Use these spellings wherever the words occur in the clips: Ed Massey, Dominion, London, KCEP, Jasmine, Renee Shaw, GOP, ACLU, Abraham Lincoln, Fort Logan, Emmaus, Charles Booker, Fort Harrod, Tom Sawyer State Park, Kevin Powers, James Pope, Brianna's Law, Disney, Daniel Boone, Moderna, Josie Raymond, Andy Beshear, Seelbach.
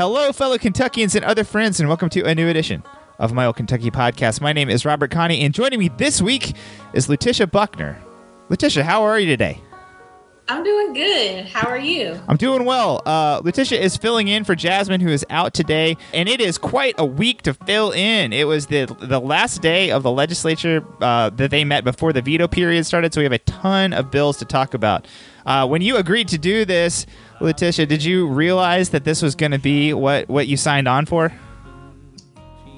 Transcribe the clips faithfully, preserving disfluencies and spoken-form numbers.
Hello, fellow Kentuckians and other friends, and welcome to a new edition of My Old Kentucky Podcast. My name is Robert Connie, and joining me this week is Letitia Buckner. Letitia, how are you today? I'm doing good. How are you? I'm doing well. Uh, Letitia is filling in for Jasmine, who is out today, and it is quite a week to fill in. It was the the last day of the legislature uh, that they met before the veto period started, so we have a ton of bills to talk about. Uh, when you agreed to do this, Letitia, did you realize that this was going to be what, what you signed on for?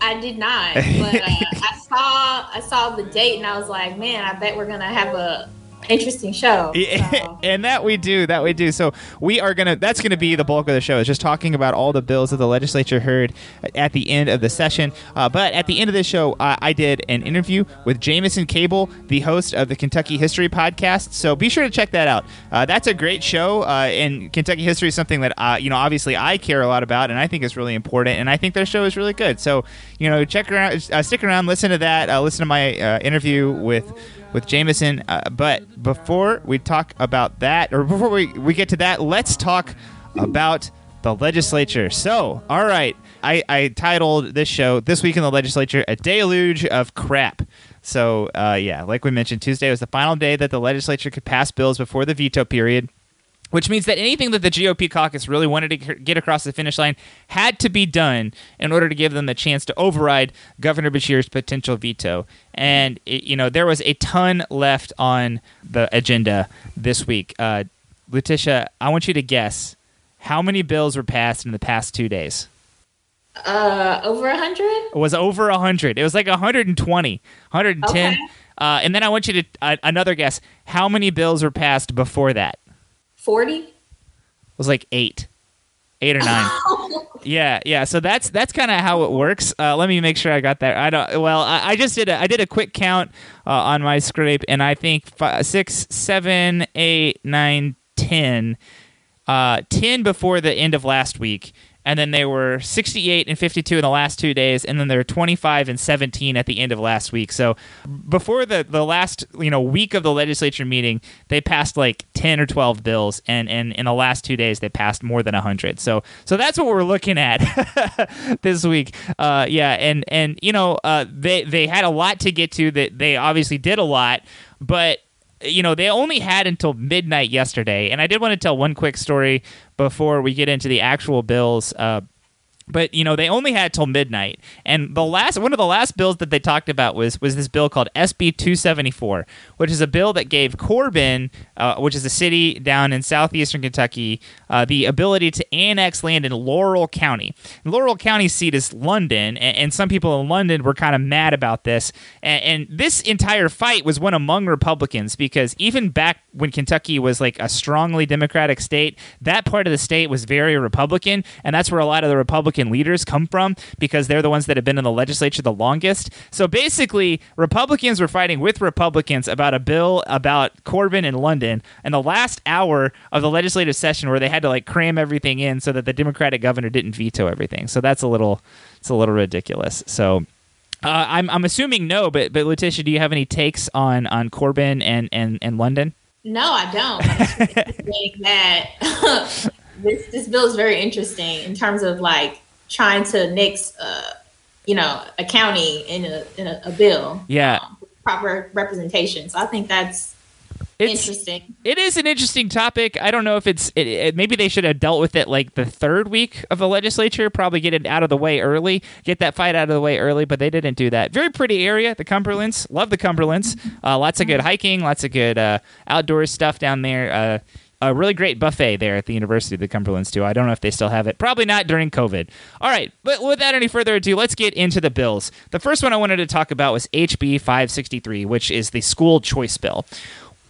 I did not, but uh, I saw I saw the date and I was like, man, I bet we're going to have a interesting show. So. And that we do, that we do. So we are going to, that's going to be the bulk of the show, is just talking about all the bills that the legislature heard at the end of the session. Uh, but at the end of this show, uh, I did an interview with Jamison Cable, the host of the Kentucky History Podcast. So be sure to check that out. Uh, that's a great show. Uh, and Kentucky history is something that, uh, you know, obviously I care a lot about, and I think it's really important. And I think their show is really good. So, you know, check around, uh, stick around, listen to that. Uh, listen to my uh, interview with with Jamison. Uh, but before we talk about that, or before we, we get to that, let's talk about the legislature. So, all right, I, I titled this show, This Week in the Legislature, A Deluge of Crap. So, uh, yeah, like we mentioned, Tuesday was the final day that the legislature could pass bills before the veto period, which means that anything that the G O P caucus really wanted to get across the finish line had to be done in order to give them the chance to override Governor Beshear's potential veto. And, it, you know, there was a ton left on the agenda this week. Uh, Letitia, I want you to guess how many bills were passed in the past two days. Uh, over one hundred? It was over one hundred. It was like one hundred twenty, one hundred ten. Okay. Uh, and then I want you to, uh, another guess, how many bills were passed before that? forty? It was like eight. Eight or nine. yeah, yeah. So that's that's kind of how it works. Uh, let me make sure I got that. I don't. Well, I, I just did a, I did a quick count uh, on my scrape, and I think five, six, seven, eight, nine, ten. Uh, ten before the end of last week, and then there were sixty-eight and fifty-two in the last two days, and then there were twenty-five and seventeen at the end of last week. So before the, the last you know week of the legislature meeting, they passed like ten or twelve bills, and, and in the last two days they passed more than one hundred. So so that's what we're looking at this week. Uh, yeah, and and you know uh, they they had a lot to get to. That they obviously did a lot, but. You know, they only had until midnight yesterday, and I did want to tell one quick story before we get into the actual bills. Uh, but you know, they only had till midnight, and the last one of the last bills that they talked about was was this bill called S B two seventy-four, which is a bill that gave Corbin, uh, which is a city down in southeastern Kentucky, uh, the ability to annex land in Laurel County. Laurel County's seat is London, and, and some people in London were kind of mad about this. And, and this entire fight was won among Republicans, because even back when Kentucky was like a strongly Democratic state, that part of the state was very Republican, and that's where a lot of the Republican leaders come from, because they're the ones that have been in the legislature the longest. So basically, Republicans were fighting with Republicans about a bill about Corbin in London, and the last hour of the legislative session where they had to like cram everything in so that the Democratic governor didn't veto everything. So that's a little, it's a little ridiculous. So uh, I'm I'm assuming no, but but Letitia, do you have any takes on on Corbin and and, and London? No, I don't. I think that this this bill is very interesting in terms of like trying to nix, uh, you know, a county in a in a, a bill. Yeah, um, proper representation. So I think that's. It's, interesting. It is an interesting topic. I don't know if it's it, it, maybe they should have dealt with it like the third week of the legislature, probably get it out of the way early, get that fight out of the way early, but they didn't do that. Very pretty area, the Cumberlands. Love the Cumberlands. Uh, lots of good hiking, lots of good uh, outdoor stuff down there. Uh, a really great buffet there at the University of the Cumberlands, too. I don't know if they still have it. Probably not during COVID. All right, but without any further ado, let's get into the bills. The first one I wanted to talk about was H B five sixty-three, which is the school choice bill.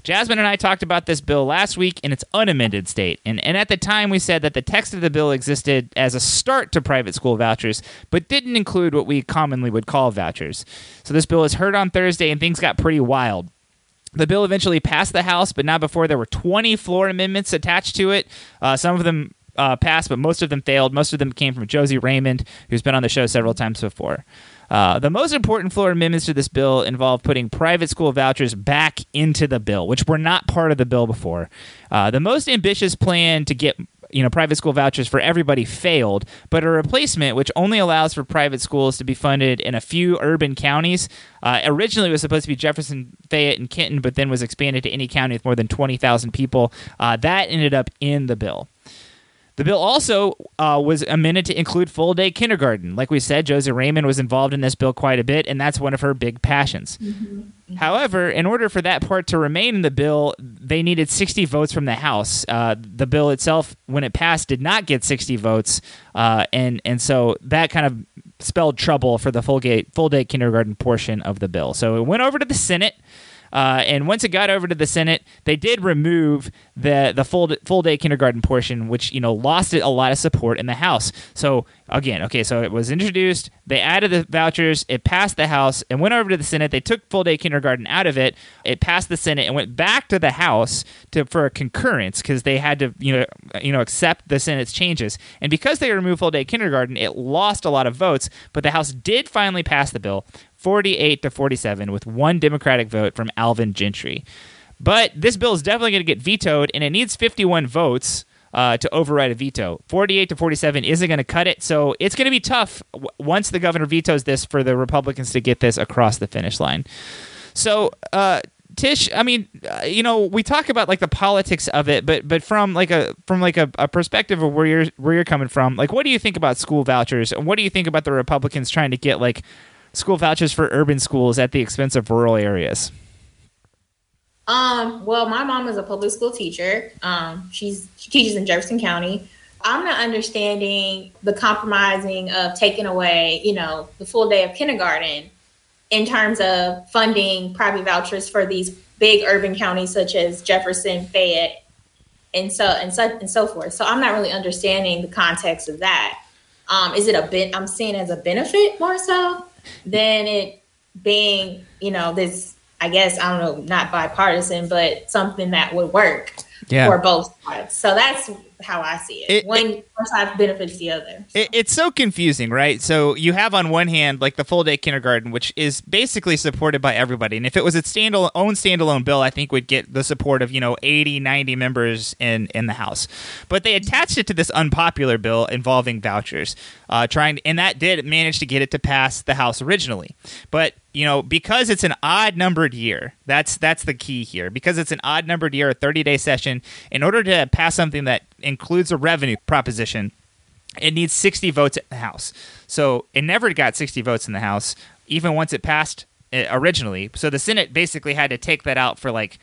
Jasmine and I talked about this bill last week in its unamended state, and, and at the time we said that the text of the bill existed as a start to private school vouchers, but didn't include what we commonly would call vouchers. So this bill was heard on Thursday, and things got pretty wild. The bill eventually passed the House, but not before there were twenty floor amendments attached to it. Uh, some of them uh, passed, but most of them failed. Most of them came from Josie Raymond, who's been on the show several times before. Uh, the most important floor amendments to this bill involve putting private school vouchers back into the bill, which were not part of the bill before. Uh, the most ambitious plan to get you know, private school vouchers for everybody failed, but a replacement which only allows for private schools to be funded in a few urban counties. Uh, originally it was supposed to be Jefferson, Fayette, and Kenton, but then was expanded to any county with more than twenty thousand people. Uh, that ended up in the bill. The bill also uh, was amended to include full-day kindergarten. Like we said, Josie Raymond was involved in this bill quite a bit, and that's one of her big passions. Mm-hmm. However, in order for that part to remain in the bill, they needed sixty votes from the House. Uh, the bill itself, when it passed, did not get sixty votes, uh, and, and so that kind of spelled trouble for the full-day full-day kindergarten portion of the bill. So it went over to the Senate. Uh, and once it got over to the Senate, they did remove the the full full day kindergarten portion, which, you know, lost it a lot of support in the House. So again, okay, so it was introduced. They added the vouchers. It passed the House and went over to the Senate. They took full day kindergarten out of it. It passed the Senate and went back to the House to for a concurrence because they had to you know you know accept the Senate's changes. And because they removed full day kindergarten, it lost a lot of votes. But the House did finally pass the bill. forty-eight to forty-seven with one Democratic vote from Alvin Gentry. But this bill is definitely going to get vetoed, and it needs fifty-one votes uh, to override a veto. forty-eight to forty-seven isn't going to cut it, so it's going to be tough w- once the governor vetoes this for the Republicans to get this across the finish line. So, uh, Tish, I mean, uh, you know, we talk about like the politics of it, but but from like a from like a, a perspective of where you're where you're coming from, like, what do you think about school vouchers, and what do you think about the Republicans trying to get like school vouchers for urban schools at the expense of rural areas? Um, well, my mom is a public school teacher. Um, she's she teaches in Jefferson County. I'm not understanding the compromising of taking away, you know, the full day of kindergarten in terms of funding private vouchers for these big urban counties such as Jefferson, Fayette, and so and so and so forth. So I'm not really understanding the context of that. Um, is it a bit I'm seeing as a benefit more so? Then it being, you know, this, I guess, I don't know, not bipartisan, but something that would work yeah. for both sides. So that's how I see it. it one it, side benefits the other. So. It, it's so confusing, right? So you have on one hand, like the full day kindergarten, which is basically supported by everybody. And if it was its standalone, own standalone bill, I think would get the support of, you know, eighty, ninety members in, in the House. But they attached it to this unpopular bill involving vouchers, uh, trying to, and that did manage to get it to pass the House originally. But, you know, because it's an odd numbered year, that's that's the key here. Because it's an odd numbered year, a thirty-day session, in order to pass something that includes a revenue proposition, it needs sixty votes in the House. So it never got sixty votes in the House, even once it passed originally. So the Senate basically had to take that out for like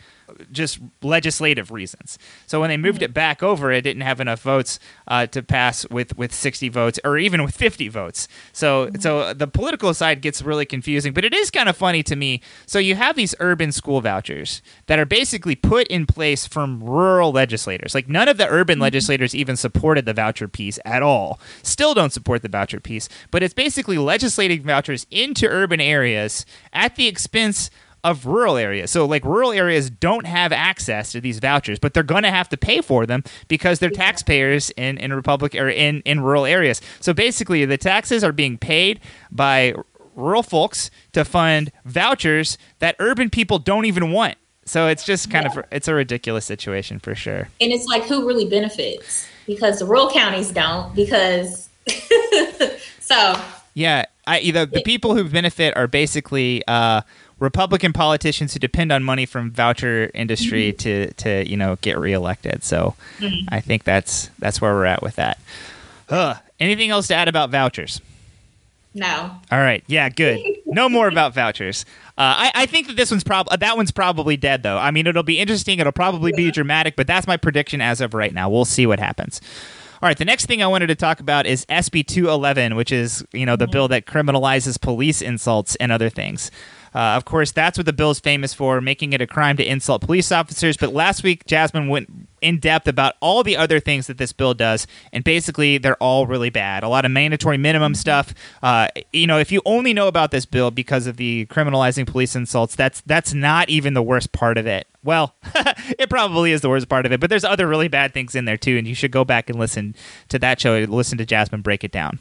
just legislative reasons. So when they moved it back over, it didn't have enough votes uh, to pass with, with sixty votes or even with fifty votes. So so the political side gets really confusing, but it is kind of funny to me. So you have these urban school vouchers that are basically put in place from rural legislators. Like none of the urban mm-hmm. legislators even supported the voucher piece at all. Still don't support the voucher piece, but it's basically legislating vouchers into urban areas at the expense of rural areas. So like rural areas don't have access to these vouchers, but they're going to have to pay for them because they're taxpayers in, in Republic or in, in rural areas. So basically the taxes are being paid by rural folks to fund vouchers that urban people don't even want. So it's just kind yeah. of, it's a ridiculous situation for sure. And it's like, who really benefits? Because the rural counties don't, because so. Yeah. I, the, the people who benefit are basically, uh, Republican politicians who depend on money from voucher industry to, to you know get reelected. So I think that's that's where we're at with that. Uh, anything else to add about vouchers? No. All right. Yeah. Good. No more about vouchers. Uh, I, I think that this one's probably that one's probably dead though. I mean, it'll be interesting. It'll probably be dramatic, but that's my prediction as of right now. We'll see what happens. All right, the next thing I wanted to talk about is S B two eleven, which is, you know, the bill that criminalizes police insults and other things. Uh, of course, that's what the bill is famous for, making it a crime to insult police officers. But last week, Jasmine went in depth about all the other things that this bill does, and basically they're all really bad. A lot of mandatory minimum stuff. Uh, you know, if you only know about this bill because of the criminalizing police insults, that's that's not even the worst part of it. Well, it probably is the worst part of it, but there's other really bad things in there too, and you should go back and listen to that show, listen to Jasmine break it down.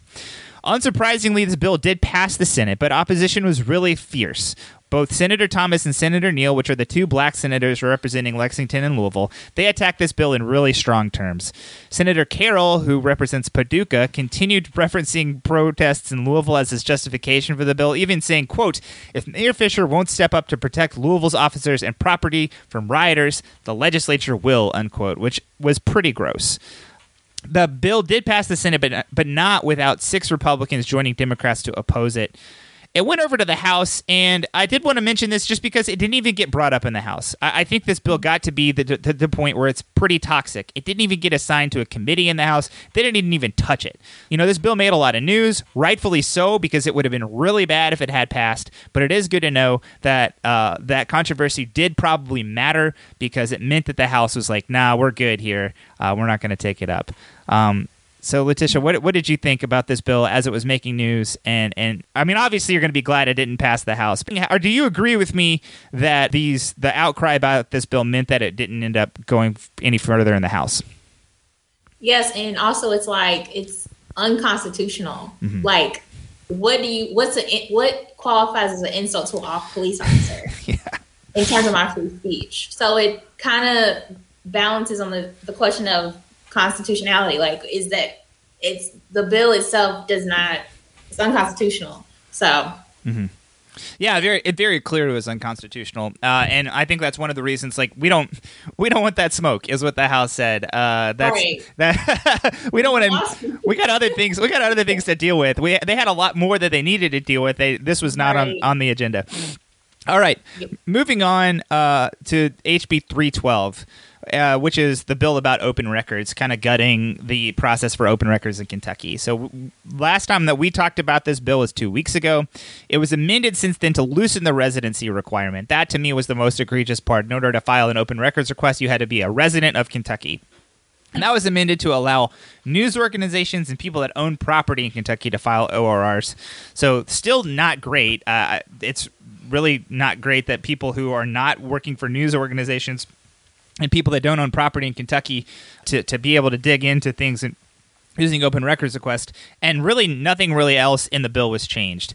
Unsurprisingly, this bill did pass the Senate, but opposition was really fierce. Both Senator Thomas and Senator Neal, which are the two black senators representing Lexington and Louisville, they attacked this bill in really strong terms. Senator Carroll, who represents Paducah, continued referencing protests in Louisville as his justification for the bill, even saying, quote, if Mayor Fisher won't step up to protect Louisville's officers and property from rioters, the legislature will, unquote, which was pretty gross. The bill did pass the Senate, but, but not without six Republicans joining Democrats to oppose it. It went over to the House, and I did want to mention this just because it didn't even get brought up in the House. I, I think this bill got to be the, the, the point where it's pretty toxic. It didn't even get assigned to a committee in the House. They didn't even touch it. You know, this bill made a lot of news, rightfully so, because it would have been really bad if it had passed. But it is good to know that uh, that controversy did probably matter, because it meant that the House was like, nah, we're good here. Uh, we're not going to take it up. Um So, Letitia, what what did you think about this bill as it was making news? And, and I mean, obviously, you're going to be glad it didn't pass the House. Or do you agree with me that these the outcry about this bill meant that it didn't end up going any further in the House? Yes, and also it's like it's unconstitutional. Mm-hmm. Like, what do you what's a, what qualifies as an insult to a police officer yeah. in terms of my free speech? So it kind of balances on the, the question of constitutionality, like, is that it's the bill itself does not, it's unconstitutional. So mm-hmm. yeah, very it very clearly was unconstitutional, uh and I think that's one of the reasons, like, we don't we don't want that smoke is what the House said. Uh that's right. That we don't want to we got other things we got other things to deal with. We they had a lot more that they needed to deal with. They this was not right. on on the agenda. All right, yep. Moving on uh to H B three twelve. Uh, which is the bill about open records, kind of gutting the process for open records in Kentucky. So w- last time that we talked about this bill was two weeks ago. It was amended since then to loosen the residency requirement. That, to me, was the most egregious part. In order to file an open records request, you had to be a resident of Kentucky. And that was amended to allow news organizations and people that own property in Kentucky to file O R Rs. So still not great. Uh, it's really not great that people who are not working for news organizations and people that don't own property in Kentucky to, to be able to dig into things and using open records request. And really nothing really else in the bill was changed.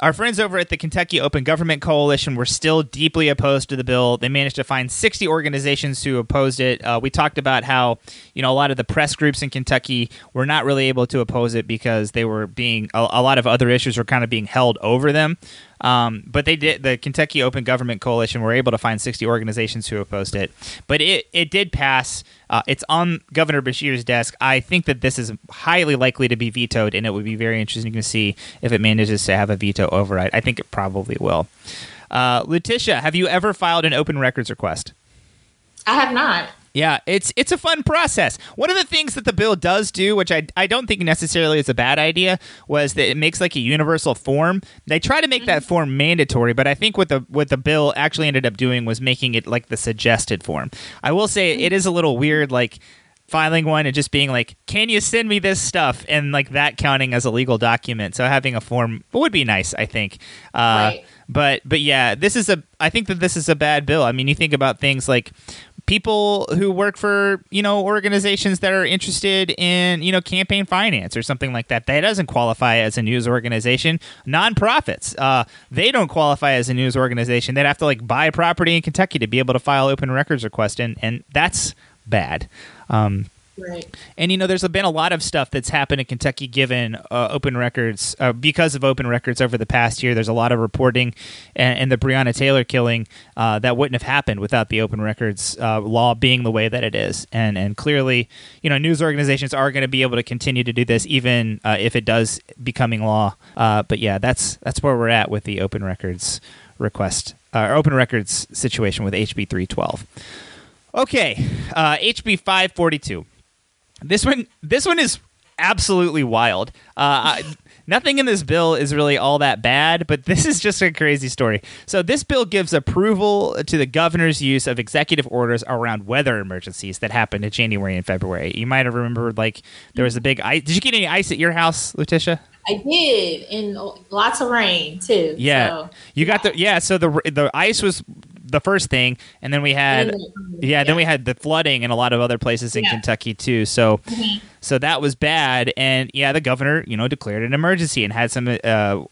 Our friends over at the Kentucky Open Government Coalition were still deeply opposed to the bill. They managed to find sixty organizations who opposed it. Uh, we talked about how, you know, a lot of the press groups in Kentucky were not really able to oppose it because they were being a, a lot of other issues were kind of being held over them. Um, but they did. The Kentucky Open Government Coalition were able to find sixty organizations who opposed it. But it, it did pass. Uh, it's on Governor Beshear's desk. I think that this is highly likely to be vetoed, and it would be very interesting to see if it manages to have a veto override. I think it probably will. Uh, Letitia, have you ever filed an open records request? I have not. Yeah, it's it's a fun process. One of the things that the bill does do, which I, I don't think necessarily is a bad idea, was that it makes like a universal form. They try to make mm-hmm. that form mandatory, but I think what the what the bill actually ended up doing was making it like the suggested form. I will say mm-hmm. it is a little weird, like filing one and just being like, can you send me this stuff? And like that counting as a legal document. So having a form would be nice, I think. Uh, right. But but yeah, this is a I think that this is a bad bill. I mean, you think about things like people who work for, you know, organizations that are interested in, you know, campaign finance or something like that. That doesn't qualify as a news organization. Nonprofits, uh, they don't qualify as a news organization. They'd have to like buy property in Kentucky to be able to file open records request, and, and that's bad. Um, right. And, you know, there's been a lot of stuff that's happened in Kentucky given uh, open records uh, because of open records over the past year. There's a lot of reporting and, and the Breonna Taylor killing uh, that wouldn't have happened without the open records uh, law being the way that it is. And and clearly, you know, news organizations are going to be able to continue to do this even uh, if it does becoming law. Uh, but yeah, that's that's where we're at with the open records request uh, or open records situation with H B three twelve. Okay, uh, H B five forty-two. This one, this one is absolutely wild. Uh, I, nothing in this bill is really all that bad, but this is just a crazy story. So this bill gives approval to the governor's use of executive orders around weather emergencies that happened in January and February. You might have remembered, like, there was a big ice. Did you get any ice at your house, Letitia? I did, and lots of rain too. Yeah, so. You got the yeah. So the the ice was the first thing, and then we had yeah, yeah. then we had the flooding in a lot of other places in yeah. Kentucky too. So mm-hmm. so that was bad, and yeah, the governor, you know, declared an emergency and had some uh,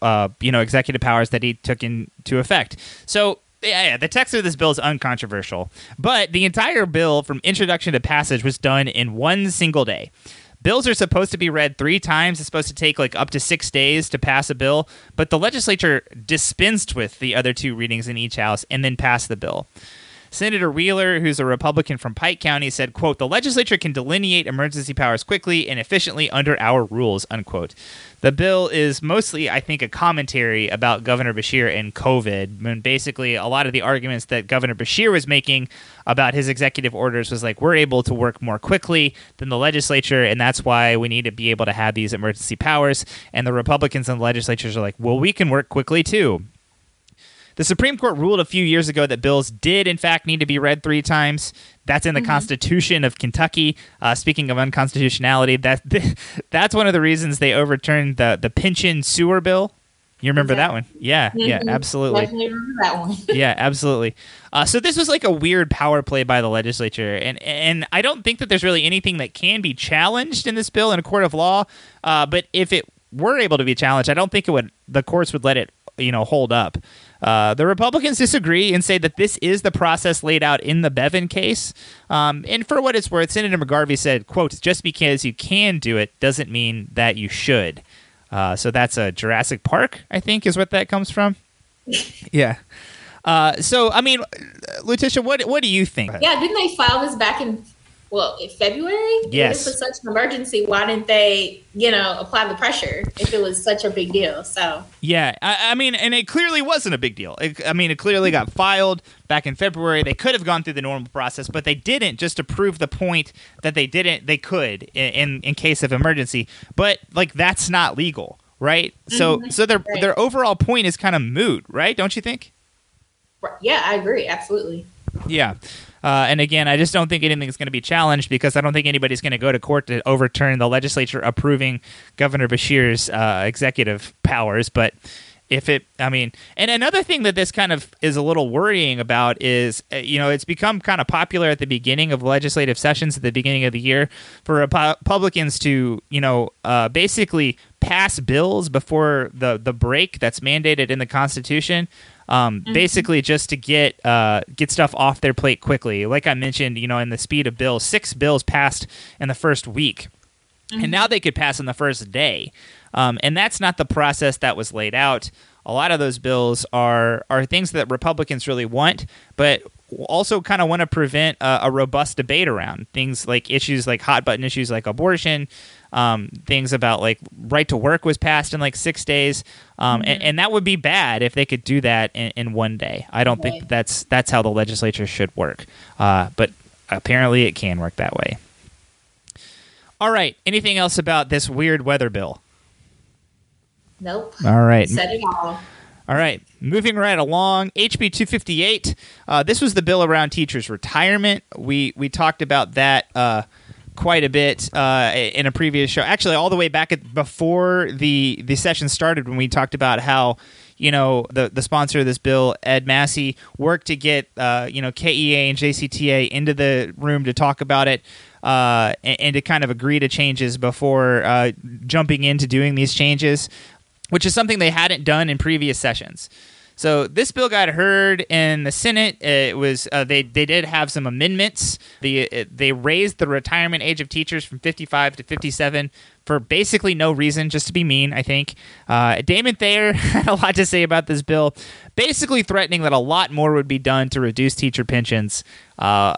uh, you know, executive powers that he took into effect. So yeah, yeah, the text of this bill is uncontroversial, but the entire bill from introduction to passage was done in one single day. Bills are supposed to be read three times. It's supposed to take like up to six days to pass a bill, but the legislature dispensed with the other two readings in each house and then passed the bill. Senator Wheeler, who's a Republican from Pike County, said, quote, "The legislature can delineate emergency powers quickly and efficiently under our rules," unquote. The bill is mostly, I think, a commentary about Governor Beshear and COVID. And basically, a lot of the arguments that Governor Beshear was making about his executive orders was like, we're able to work more quickly than the legislature, and that's why we need to be able to have these emergency powers. And the Republicans in the legislatures are like, well, we can work quickly, too. The Supreme Court ruled a few years ago that bills did, in fact, need to be read three times. That's in the mm-hmm. Constitution of Kentucky. Uh, speaking of unconstitutionality, that that's one of the reasons they overturned the, the pension sewer bill. You remember okay. that one? Yeah, mm-hmm. yeah, absolutely. Definitely remember that one. yeah, absolutely. Uh, so this was like a weird power play by the legislature, and and I don't think that there's really anything that can be challenged in this bill in a court of law. Uh, but if it were able to be challenged, I don't think it would. The courts would let it, you know, hold up. Uh, the Republicans disagree and say that this is the process laid out in the Bevin case. Um, and for what it's worth, Senator McGarvey said, quote, "Just because you can do it doesn't mean that you should." Uh, so that's a Jurassic Park, I think, is what that comes from. yeah. Uh, so, I mean, Letitia, what what do you think? Yeah, didn't they file this back in, well, in February? Yes. If it was such an emergency, why didn't they, you know, apply the pressure if it was such a big deal? So yeah, I, I mean, and it clearly wasn't a big deal. It, I mean, it clearly got filed back in February. They could have gone through the normal process, but they didn't, just to prove the point that they didn't. They could in in, in case of emergency, but like that's not legal, right? So mm-hmm. so their right. their overall point is kind of moot, right? Don't you think? Yeah, I agree, absolutely. Yeah. Uh, and again, I just don't think anything is going to be challenged because I don't think anybody's going to go to court to overturn the legislature approving Governor Beshear's uh, executive powers. But if it, I mean, and another thing that this kind of is a little worrying about is, you know, it's become kind of popular at the beginning of legislative sessions at the beginning of the year for Rep- Republicans to, you know, uh, basically pass bills before the, the break that's mandated in the Constitution. Um, mm-hmm. Basically, just to get uh, get stuff off their plate quickly. Like I mentioned, you know, in the speed of bills, six bills passed in the first week, mm-hmm. and now they could pass in the first day. Um, and that's not the process that was laid out. A lot of those bills are are things that Republicans really want, but also kind of want to prevent a, a robust debate around things like issues like hot button issues like abortion. Um, things about like right to work was passed in like six days. Um, mm-hmm. and, and that would be bad if they could do that in, in one day. I don't right. think that's that's how the legislature should work. Uh, but apparently it can work that way. All right. Anything else about this weird weather bill? Nope. All right. Said it all. All right, moving right along, H B two fifty-eight. Uh, this was the bill around teachers' retirement. We we talked about that uh, quite a bit uh, in a previous show. Actually, all the way back at before the, the session started when we talked about how, you know, the, the sponsor of this bill, Ed Massey, worked to get, uh, you know, K E A and J C T A into the room to talk about it. Uh, and, and to kind of agree to changes before uh, jumping into doing these changes, which is something they hadn't done in previous sessions. So this bill got heard in the Senate. It was uh, they they did have some amendments. The uh, they raised the retirement age of teachers from fifty-five to fifty-seven for basically no reason, just to be mean, I think. Uh, Damon Thayer had a lot to say about this bill, basically threatening that a lot more would be done to reduce teacher pensions. Uh,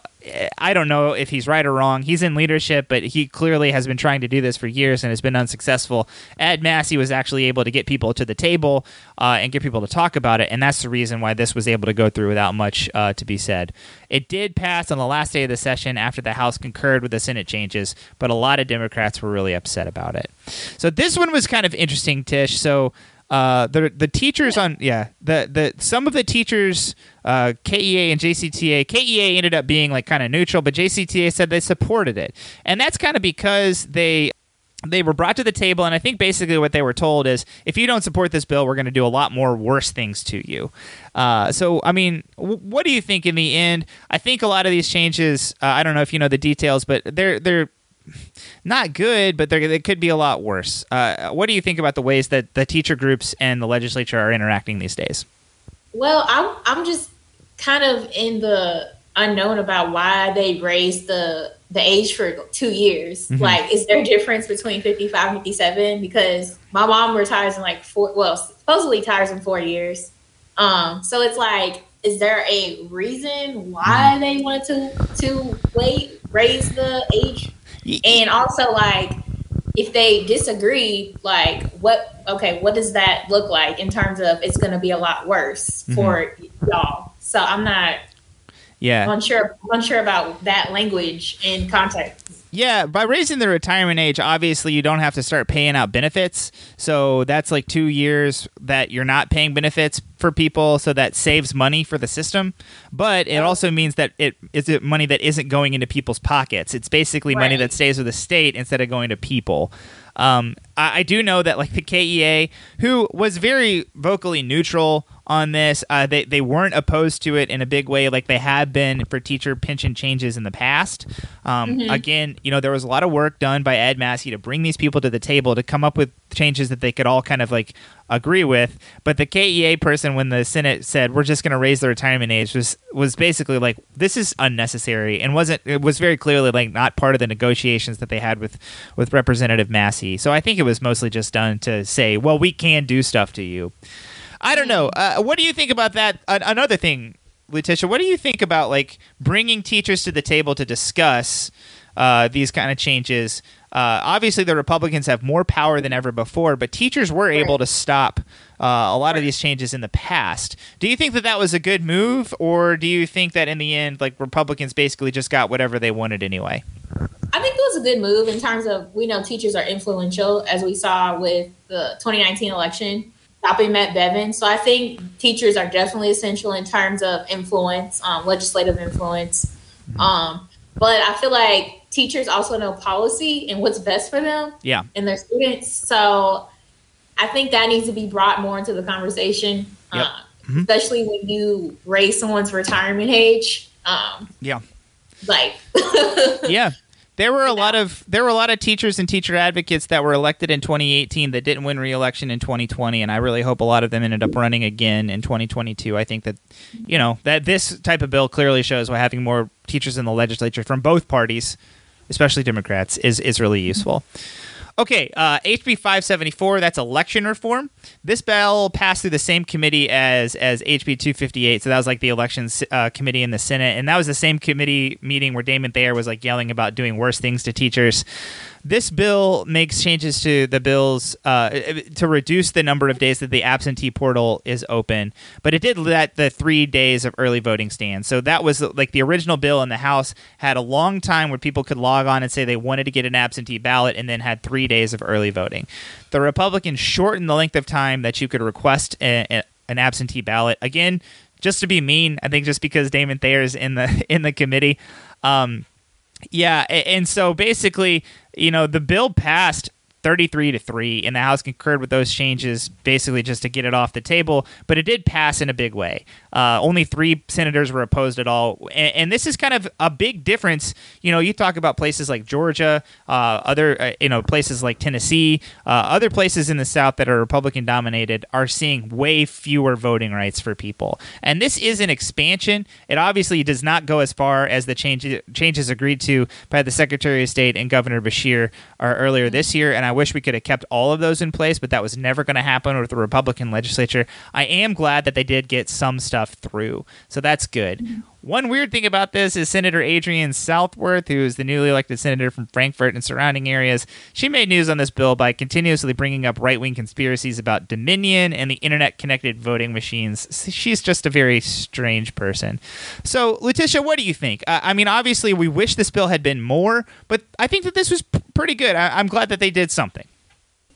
I don't know if he's right or wrong. He's in leadership, but he clearly has been trying to do this for years and has been unsuccessful. Ed Massey was actually able to get people to the table uh, and get people to talk about it, and that's the reason why this was able to go through without much uh, to be said. It did pass on the last day of the session after the House concurred with the Senate changes, but a lot of Democrats were really upset about it. So this one was kind of interesting, Tish. So Uh, the the teachers on yeah the, the some of the teachers uh, K E A and J C T A K E A ended up being like kind of neutral, but J C T A said they supported it, and that's kind of because they they were brought to the table, and I think basically what they were told is, if you don't support this bill, we're going to do a lot more worse things to you. Uh, so, I mean, w- what do you think in the end? I think a lot of these changes, uh, I don't know if you know the details, but they're they're not good, but they're, they could be a lot worse. Uh, what do you think about the ways that the teacher groups and the legislature are interacting these days? Well, I'm, I'm just kind of in the unknown about why they raised the the age for two years. Mm-hmm. Like, is there a difference between fifty-five and fifty-seven? Because my mom retires in like four, well, supposedly retires in four years. Um, so it's like, is there a reason why they wanted to, to wait, raise the age? And also, like, if they disagree, like, what, okay, what does that look like in terms of it's going to be a lot worse mm-hmm. for y'all? So I'm not... Yeah, unsure, unsure about that language in context. Yeah, by raising the retirement age, obviously you don't have to start paying out benefits. So that's like two years that you're not paying benefits for people. So that saves money for the system, but it also means that it is it money that isn't going into people's pockets. It's basically right. money that stays with the state instead of going to people. Um, I, I do know that like the K E A, who was very vocally neutral on this, uh, they they weren't opposed to it in a big way, like they have been for teacher pension changes in the past. Um, mm-hmm. Again, you know, there was a lot of work done by Ed Massey to bring these people to the table to come up with changes that they could all kind of like agree with. But the K E A person, when the Senate said we're just going to raise the retirement age, was was basically like this is unnecessary and wasn't. It was very clearly like not part of the negotiations that they had with with Representative Massey. So I think it was mostly just done to say, well, we can do stuff to you. I don't know. Uh, what do you think about that? Uh, another thing, Letitia, what do you think about like bringing teachers to the table to discuss uh, these kind of changes? Uh, obviously, the Republicans have more power than ever before, but teachers were able to stop uh, a lot of these changes in the past. Do you think that that was a good move, or do you think that in the end, like Republicans basically just got whatever they wanted anyway? I think it was a good move in terms of we know teachers are influential, as we saw with the twenty nineteen election. Stopping Matt Bevin. So I think teachers are definitely essential in terms of influence, um, legislative influence. Um, but I feel like teachers also know policy and what's best for them yeah. and their students. So I think that needs to be brought more into the conversation, yep. uh, mm-hmm. especially when you raise someone's retirement age. Um, yeah. Like. yeah. There were a lot of there were a lot of teachers and teacher advocates that were elected in twenty eighteen that didn't win re-election in twenty twenty, and I really hope a lot of them ended up running again in twenty twenty-two. I think that, you know, that this type of bill clearly shows why having more teachers in the legislature from both parties, especially Democrats, is is really useful. Okay, uh, H B five seventy-four, that's election reform. This bill passed through the same committee as as H B two fifty-eight, so that was like the elections uh, committee in the Senate, and that was the same committee meeting where Damon Thayer was like yelling about doing worse things to teachers. This bill makes changes to the bills uh, to reduce the number of days that the absentee portal is open, but it did let the three days of early voting stand. So that was like the original bill in the House had a long time where people could log on and say they wanted to get an absentee ballot and then had three days of early voting. The Republicans shortened the length of time that you could request a, a, an absentee ballot. Again, just to be mean, I think just because Damon Thayer is in the, in the committee. Um, yeah, and so basically... You know, the bill passed thirty-three to three, and the House concurred with those changes basically just to get it off the table. But it did pass in a big way. Uh, only three senators were opposed at all. And, and this is kind of a big difference. You know, you talk about places like Georgia, uh, other, uh, you know, places like Tennessee, uh, other places in the South that are Republican dominated are seeing way fewer voting rights for people. And this is an expansion. It obviously does not go as far as the change, changes agreed to by the Secretary of State and Governor Beshear are earlier this year. And I wish we could have kept all of those in place, but that was never going to happen with the Republican legislature. I am glad that they did get some stuff through, so that's good. Mm-hmm. One weird thing about this is Senator Adrienne Southworth, who is the newly elected senator from Frankfort and surrounding areas, she made news on this bill by continuously bringing up right-wing conspiracies about Dominion and the internet-connected voting machines. She's just a very strange person. So, Letitia, what do you think? Uh, I mean, obviously, we wish this bill had been more, but I think that this was p- pretty good. I- I'm glad that they did something.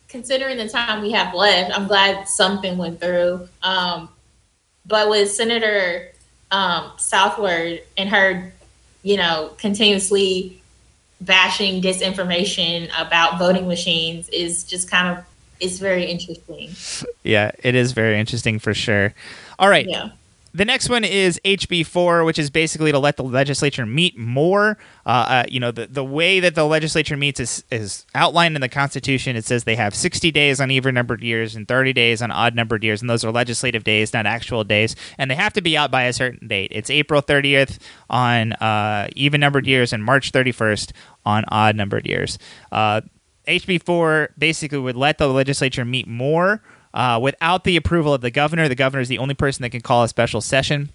Considering the time we have left, I'm glad something went through. Um, but with Senator... Um, Southward and her, you know, continuously bashing disinformation about voting machines is just kind of, it's very interesting. Yeah, it is very interesting for sure. All right. Yeah. The next one is H B four, which is basically to let the legislature meet more. Uh, uh, you know, the, the way that the legislature meets is, is outlined in the Constitution. It says they have sixty days on even-numbered years and thirty days on odd-numbered years, and those are legislative days, not actual days. And they have to be out by a certain date. It's April thirtieth on uh, even-numbered years and March thirty-first on odd-numbered years. Uh, H B four basically would let the legislature meet more. Uh, without the approval of the governor. The governor is the only person that can call a special session.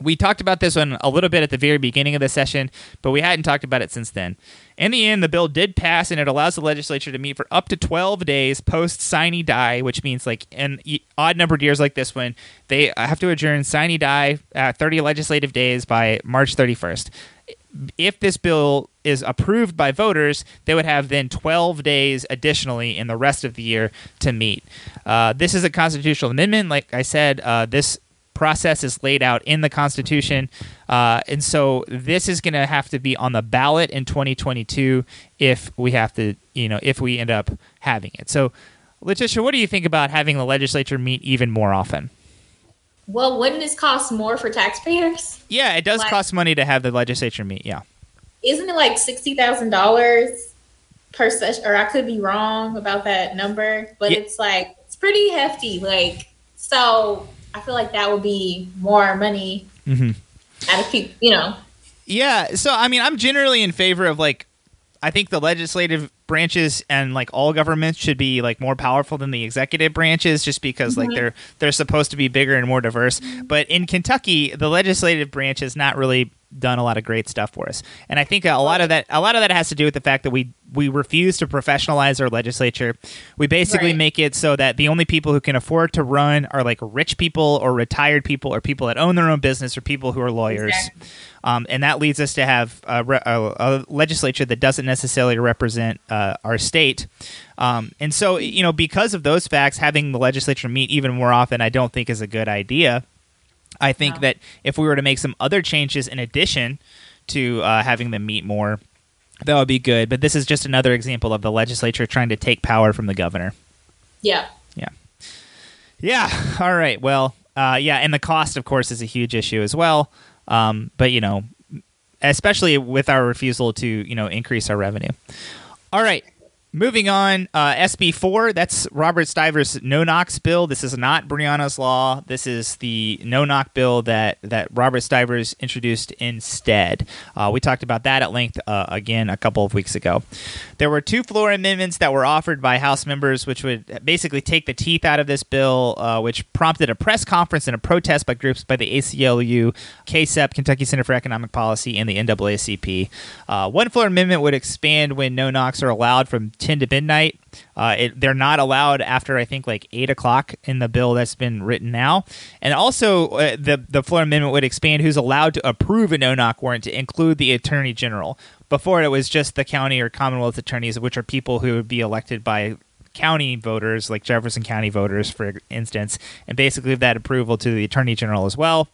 We talked about this one a little bit at the very beginning of the session, but we hadn't talked about it since then. In the end, the bill did pass, and it allows the legislature to meet for up to twelve days post sine die, which means like in odd-numbered years like this one, they have to adjourn sine die uh, thirty legislative days by March thirty-first. If this bill is approved by voters, they would have then twelve days additionally in the rest of the year to meet. Uh, this is a constitutional amendment. Like I said, uh, this process is laid out in the Constitution. Uh, and so this is going to have to be on the ballot in twenty twenty-two if we have to, you know, if we end up having it. So, Letitia, what do you think about having the legislature meet even more often? Well, wouldn't this cost more for taxpayers? Yeah, it does like, cost money to have the legislature meet, yeah. Isn't it like sixty thousand dollars per session? Or I could be wrong about that number, but yeah. It's like, it's pretty hefty. Like, so I feel like that would be more money mm-hmm. out of people, you know. Yeah, so I mean, I'm generally in favor of like, I think the legislative branches and like all governments should be like more powerful than the executive branches just because mm-hmm. like they're they're supposed to be bigger and more diverse. Mm-hmm. But in Kentucky, the legislative branch has not really done a lot of great stuff for us. And I think a lot of that a lot of that has to do with the fact that we we refuse to professionalize our legislature. We basically right. make it so that the only people who can afford to run are like rich people or retired people or people that own their own business or people who are lawyers. Exactly. Um, and that leads us to have a, re- a, a legislature that doesn't necessarily represent uh, our state. Um, and so, you know, because of those facts, having the legislature meet even more often, I don't think is a good idea. I think wow. that if we were to make some other changes in addition to uh, having them meet more, that would be good. But this is just another example of the legislature trying to take power from the governor. Yeah. Yeah. Yeah. All right. Well, uh, yeah. And the cost, of course, is a huge issue as well. Um, but, you know, especially with our refusal to, you know, increase our revenue. All right. Moving on, uh, S B four, that's Robert Stivers' no-knocks bill. This is not Brianna's law. This is the no-knock bill that, that Robert Stivers introduced instead. Uh, we talked about that at length, uh, again, a couple of weeks ago. There were two floor amendments that were offered by House members, which would basically take the teeth out of this bill, uh, which prompted a press conference and a protest by groups by the A C L U, K C E P, Kentucky Center for Economic Policy, and the N double A C P. Uh, one floor amendment would expand when no-knocks are allowed from ten to midnight. Uh, it, they're not allowed after, I think, like eight o'clock in the bill that's been written now. And also, uh, the, the floor amendment would expand who's allowed to approve a no-knock warrant to include the attorney general. Before, it was just the county or Commonwealth attorneys, which are people who would be elected by county voters, like Jefferson County voters, for instance, and basically give that approval to the attorney general as well.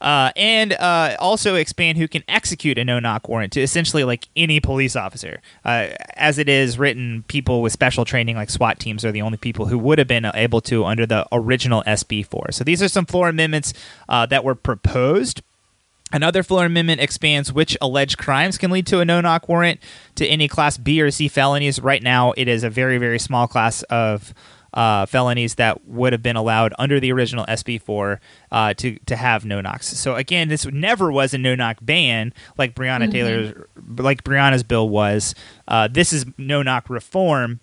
Uh, and uh, also expand who can execute a no-knock warrant to essentially like any police officer. Uh, as it is written, people with special training like SWAT teams are the only people who would have been able to under the original S B four. So these are some floor amendments uh, that were proposed. Another floor amendment expands which alleged crimes can lead to a no-knock warrant to any Class B or C felonies. Right now, it is a very, very small class of uh, felonies that would have been allowed under the original S B four uh, to, to have no-knocks. So again, this never was a no-knock ban like Breonna mm-hmm. Taylor, like Breonna's bill was. Uh, this is no-knock reform,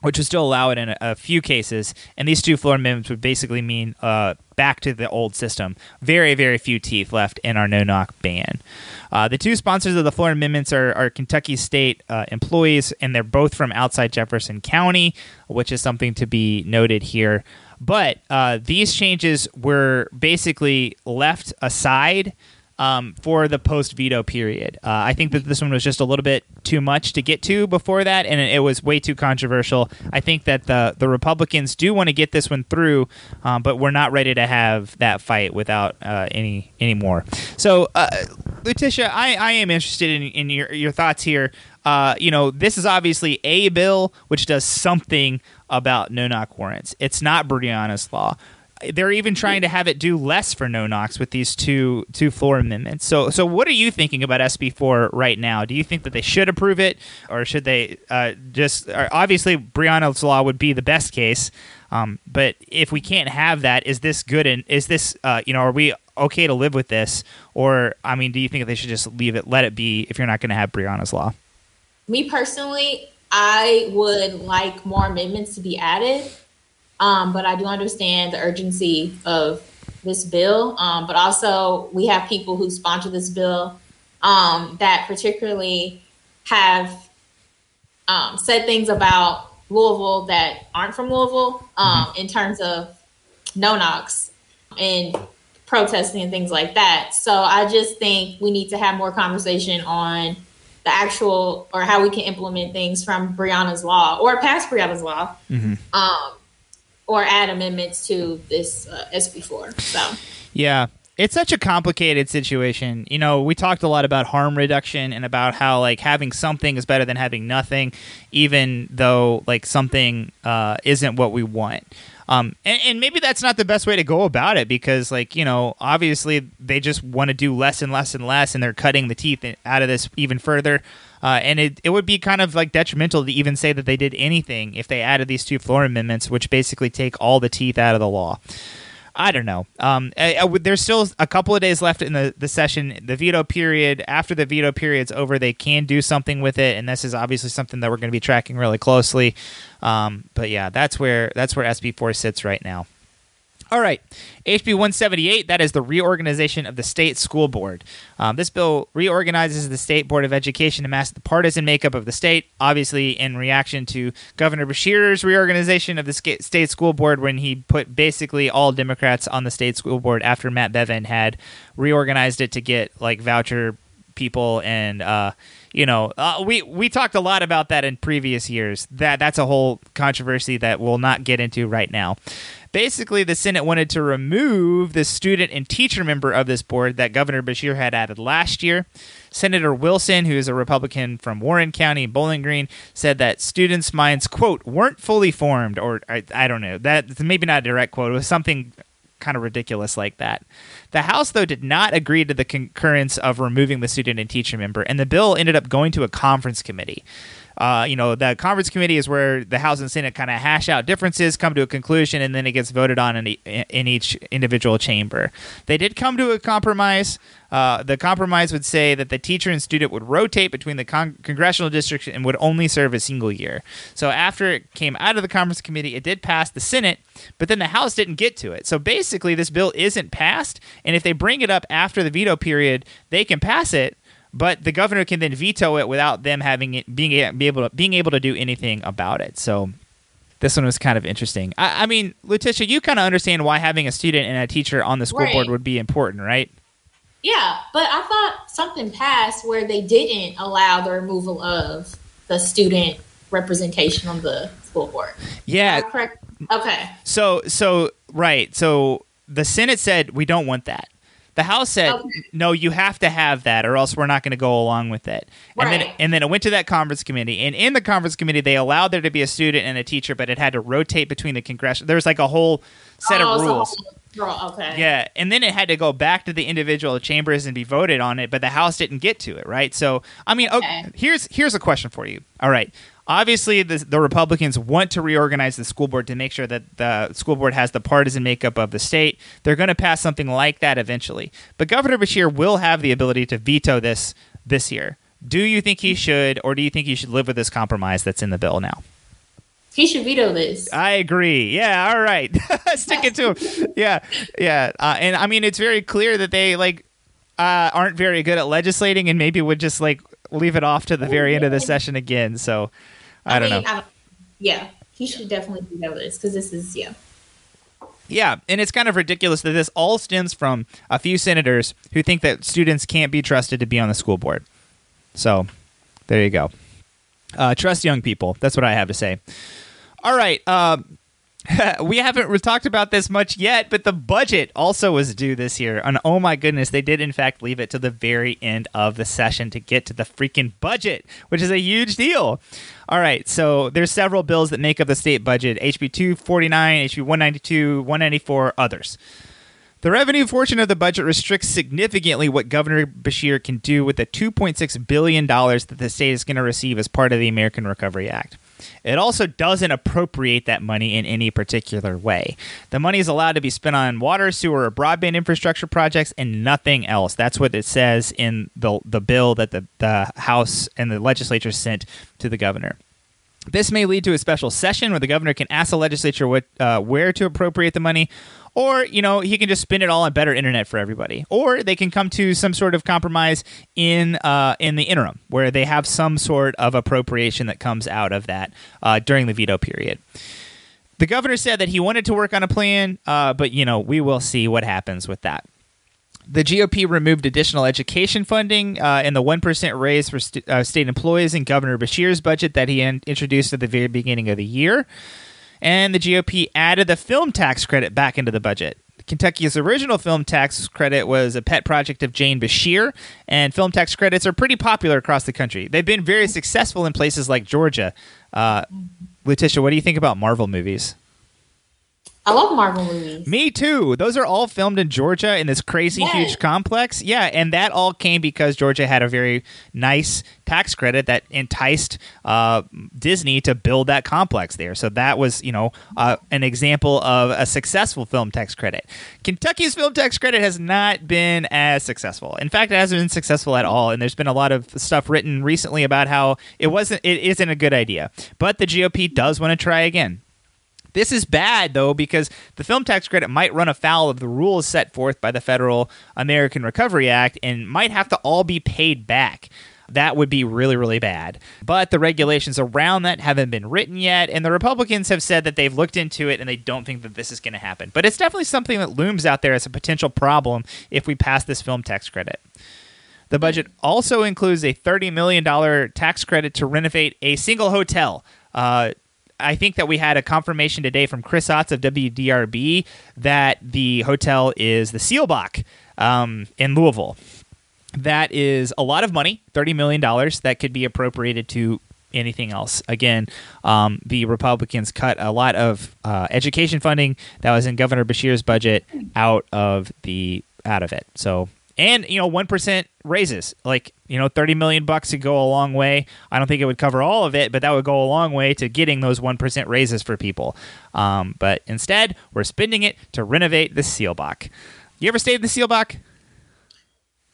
which would still allow it in a, a few cases. And these two floor amendments would basically mean uh, back to the old system. Very, very few teeth left in our no-knock ban. Uh, the two sponsors of the floor amendments are, are Kentucky state uh, employees, and they're both from outside Jefferson County, which is something to be noted here. But uh, these changes were basically left aside Um, for the post-veto period. Uh, I think that this one was just a little bit too much to get to before that, and it was way too controversial. I think that the, the Republicans do want to get this one through, um, but we're not ready to have that fight without uh, any, any more. So uh, Letitia, I, I am interested in, in your, your thoughts here. Uh, you know, this is obviously a bill which does something about no-knock warrants. It's not Brianna's law. They're even trying to have it do less for no-knocks with these two two floor amendments. So so what are you thinking about S B four right now? Do you think that they should approve it, or should they uh, just... Obviously, Brianna's law would be the best case, um, but if we can't have that, is this good? And is this, uh, you know, are we okay to live with this? Or, I mean, do you think that they should just leave it, let it be, if you're not going to have Brianna's law? Me personally, I would like more amendments to be added. Um, but I do understand the urgency of this bill. Um, but also, we have people who sponsor this bill um, that particularly have um, said things about Louisville that aren't from Louisville um, in terms of no-knocks and protesting and things like that. So I just think we need to have more conversation on the actual, or how we can implement things from Brianna's law or past Brianna's law. Mm-hmm. Um, or add amendments to this uh, S B four. So yeah, it's such a complicated situation. You know, we talked a lot about harm reduction and about how like having something is better than having nothing, even though like something uh, isn't what we want. Um, and, and maybe that's not the best way to go about it, because like, you know, obviously they just want to do less and less and less, and they're cutting the teeth out of this even further. Uh, and it, it would be kind of like detrimental to even say that they did anything if they added these two floor amendments, which basically take all the teeth out of the law. I don't know. Um, I, I would, there's still a couple of days left in the, the session, the veto period. After the veto period's over, they can do something with it. And this is obviously something that we're going to be tracking really closely. Um, but yeah, that's where that's where S B four sits right now. All right, H B one seventy-eight, that is the reorganization of the state school board. Um, this bill reorganizes the State Board of Education to mask the partisan makeup of the state, obviously in reaction to Governor Beshear's reorganization of the state school board when he put basically all Democrats on the state school board after Matt Bevin had reorganized it to get like voucher people and... Uh, You know, uh, we we talked a lot about that in previous years. That that's a whole controversy that we'll not get into right now. Basically, the Senate wanted to remove the student and teacher member of this board that Governor Beshear had added last year. Senator Wilson, who is a Republican from Warren County, Bowling Green, said that students' minds, quote, weren't fully formed, or I, I don't know. That's maybe not a direct quote. It was something kind of ridiculous like that. The House, though, did not agree to the concurrence of removing the student and teacher member, and the bill ended up going to a conference committee. Uh, you know, the conference committee is where the House and Senate kind of hash out differences, come to a conclusion, and then it gets voted on in, e- in each individual chamber. They did come to a compromise. Uh, the compromise would say that the teacher and student would rotate between the con- congressional districts and would only serve a single year. So after it came out of the conference committee, it did pass the Senate, but then the House didn't get to it. So basically, this bill isn't passed, and if they bring it up after the veto period, they can pass it, but the governor can then veto it without them having it being be able to being able to do anything about it. So this one was kind of interesting. I, I mean, Letitia, you kind of understand why having a student and a teacher on the school right. board would be important, right? Yeah, but I thought something passed where they didn't allow the removal of the student representation on the school board. Yeah. Correct? Okay. So so right. So the Senate said we don't want that. The House said, okay. no, you have to have that or else we're not going to go along with it. Right. And then and then it went to that conference committee. And in the conference committee, they allowed there to be a student and a teacher, but it had to rotate between the congressional. There was like a whole set oh, of rules. So, okay. Yeah. And then it had to go back to the individual chambers and be voted on it, but the House didn't get to it, right? So, I mean, okay. Okay, here's here's a question for you. All right. Obviously, the, the Republicans want to reorganize the school board to make sure that the school board has the partisan makeup of the state. They're going to pass something like that eventually. But Governor Beshear will have the ability to veto this this year. Do you think he should, or do you think he should live with this compromise that's in the bill now? He should veto this. I agree. Yeah, all right. Stick it to him. Yeah, yeah. Uh, and, I mean, it's very clear that they, like, uh, aren't very good at legislating and maybe would just, like, leave it off to the very end of the session again, so... I, I don't mean, know. I don't, yeah, he should definitely be noticed because this is, yeah. Yeah, and it's kind of ridiculous that this all stems from a few senators who think that students can't be trusted to be on the school board. So there you go. Uh, trust young people. That's what I have to say. All right. Uh, We haven't talked about this much yet, but the budget also was due this year. And oh my goodness, they did in fact leave it to the very end of the session to get to the freaking budget, which is a huge deal. All right, so there's several bills that make up the state budget. H B two forty-nine, H B one ninety-two, one ninety-four, others. The revenue portion of the budget restricts significantly what Governor Beshear can do with the two point six billion dollars that the state is going to receive as part of the American Recovery Act. It also doesn't appropriate that money in any particular way. The money is allowed to be spent on water, sewer, or broadband infrastructure projects and nothing else. That's what it says in the the bill that the, the House and the legislature sent to the governor. This may lead to a special session where the governor can ask the legislature what uh, where to appropriate the money, or, you know, he can just spend it all on better internet for everybody. Or they can come to some sort of compromise in uh, in the interim where they have some sort of appropriation that comes out of that uh, during the veto period. The governor said that he wanted to work on a plan, uh, but, you know, we will see what happens with that. The G O P removed additional education funding uh, and the one percent raise for st- uh, state employees in Governor Beshear's budget that he in- introduced at the very beginning of the year. And the G O P added the film tax credit back into the budget. Kentucky's original film tax credit was a pet project of Jane Beshear, and film tax credits are pretty popular across the country. They've been very successful in places like Georgia. Uh, Letitia, what do you think about Marvel movies? I love Marvel movies. Me too. Those are all filmed in Georgia in this crazy, yeah. huge complex. Yeah, and that all came because Georgia had a very nice tax credit that enticed uh, Disney to build that complex there. So that was, you know, uh, an example of a successful film tax credit. Kentucky's film tax credit has not been as successful. In fact, it hasn't been successful at all. And there's been a lot of stuff written recently about how it wasn't. It isn't a good idea. But the G O P does want to try again. This is bad, though, because the film tax credit might run afoul of the rules set forth by the Federal American Recovery Act and might have to all be paid back. That would be really, really bad. But the regulations around that haven't been written yet, and the Republicans have said that they've looked into it and they don't think that this is going to happen. But it's definitely something that looms out there as a potential problem if we pass this film tax credit. The budget also includes a thirty million dollars tax credit to renovate a single hotel. Uh I think that we had a confirmation today from Chris Otts of W D R B that the hotel is the Seelbach um, in Louisville. That is a lot of money, thirty million dollars, that could be appropriated to anything else. Again, um, the Republicans cut a lot of uh, education funding that was in Governor Beshear's budget out of the out of it. So, and, you know, one percent raises, like, you know, thirty million bucks would go a long way. I don't think it would cover all of it, but that would go a long way to getting those one percent raises for people. Um, but instead, we're spending it to renovate the Seelbach. You ever stayed in the Seelbach?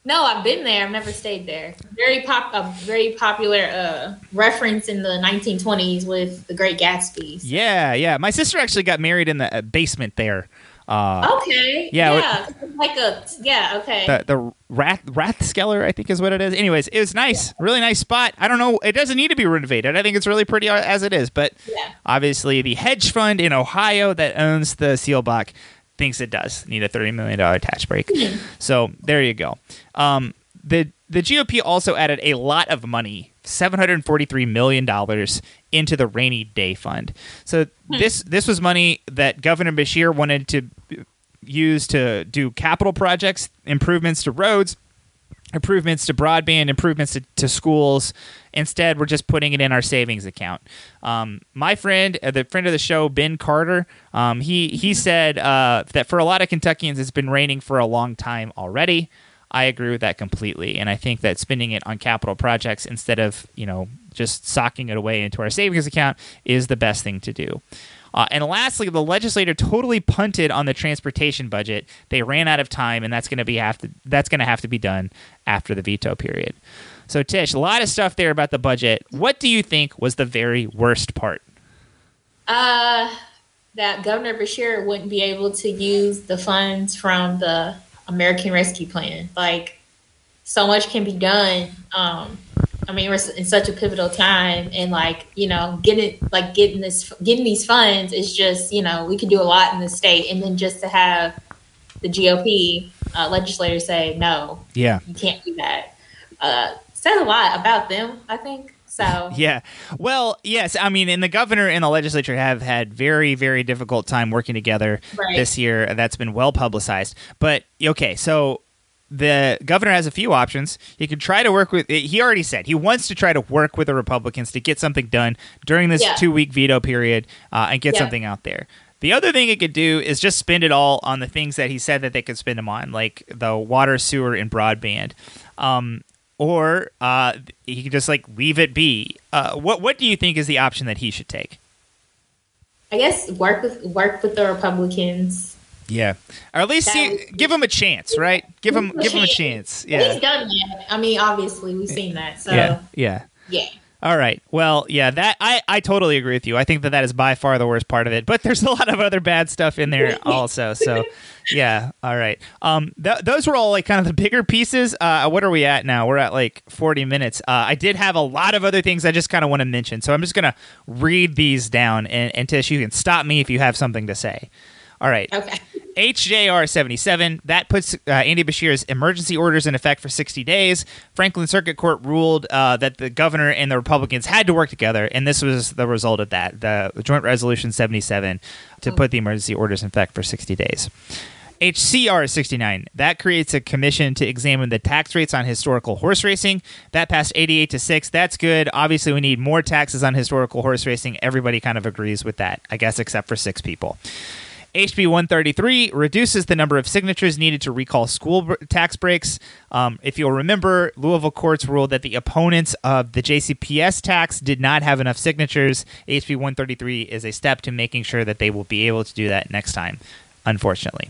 No, I've been there. I've never stayed there. Very pop, a very popular uh, reference in the nineteen twenties with The Great Gatsby. Yeah, yeah. My sister actually got married in the basement there. Uh, okay. Yeah. yeah. It, like a yeah. Okay. The the Rath Rathskeller, I think, is what it is. Anyways, it was nice, yeah. really nice spot. I don't know. It doesn't need to be renovated. I think it's really pretty as it is. But yeah. obviously, the hedge fund in Ohio that owns the Seelbach thinks it does need a thirty million dollar tax break. Mm-hmm. So there you go. Um, the the G O P also added a lot of money, seven hundred forty three million dollars. into the rainy day fund. So hmm. this this was money that Governor Beshear wanted to use to do capital projects, improvements to roads, improvements to broadband, improvements to, to schools. Instead, we're just putting it in our savings account. Um, my friend, the friend of the show, Ben Carter, um, he, he said uh, that for a lot of Kentuckians, it's been raining for a long time already. I agree with that completely, and I think that spending it on capital projects instead of, you know, just socking it away into our savings account is the best thing to do. Uh, and lastly, the legislature totally punted on the transportation budget. They ran out of time, and that's going to be have to that's going to have to be done after the veto period. So, Tish, a lot of stuff there about the budget. What do you think was the very worst part? Uh, that Governor Beshear wouldn't be able to use the funds from the American Rescue Plan. Like, so much can be done. Um, I mean, we're in such a pivotal time, and like, you know, getting like getting this getting these funds is just, you know, we could do a lot in the state, and then just to have the G O P uh, legislators say no, yeah, you can't do that, uh, says a lot about them, I think. So yeah, well, yes, I mean, and the governor and the legislature have had very, very difficult time working together right. this year. That's been well publicized. But okay, so the governor has a few options. He could try to work with. He already said he wants to try to work with the Republicans to get something done during this yeah. two-week veto period uh, and get yeah. something out there. The other thing it could do is just spend it all on the things that he said that they could spend them on, like the water, sewer, and broadband. Um, or uh, he could just like leave it be. Uh, what What do you think is the option that he should take? I guess work with work with the Republicans. Yeah, or at least see, was, give him a chance, right? Give him give him a chance. Yeah, he's done yet. I mean, obviously we've seen that. So yeah, yeah. yeah. All right. Well, yeah, that I, I totally agree with you. I think that that is by far the worst part of it, but there's a lot of other bad stuff in there also. So, yeah. All right. Um, th- those were all like kind of the bigger pieces. Uh, what are we at now? We're at like forty minutes. Uh, I did have a lot of other things I just kind of want to mention. So I'm just going to read these down, and, and Tish, you can stop me if you have something to say. All right. Okay. H J R seventy-seven, that puts uh, Andy Beshear's emergency orders in effect for sixty days. Franklin Circuit Court ruled uh, that the governor and the Republicans had to work together, and this was the result of that, the Joint Resolution seventy-seven, to put the emergency orders in effect for sixty days. H C R sixty-nine, that creates a commission to examine the tax rates on historical horse racing. That passed eighty-eight to six. That's good. Obviously, we need more taxes on historical horse racing. Everybody kind of agrees with that, I guess, except for six people. H B one thirty-three reduces the number of signatures needed to recall school b- tax breaks. Um, if you'll remember, Louisville courts ruled that the opponents of the J C P S tax did not have enough signatures. H B one thirty-three is a step to making sure that they will be able to do that next time, unfortunately.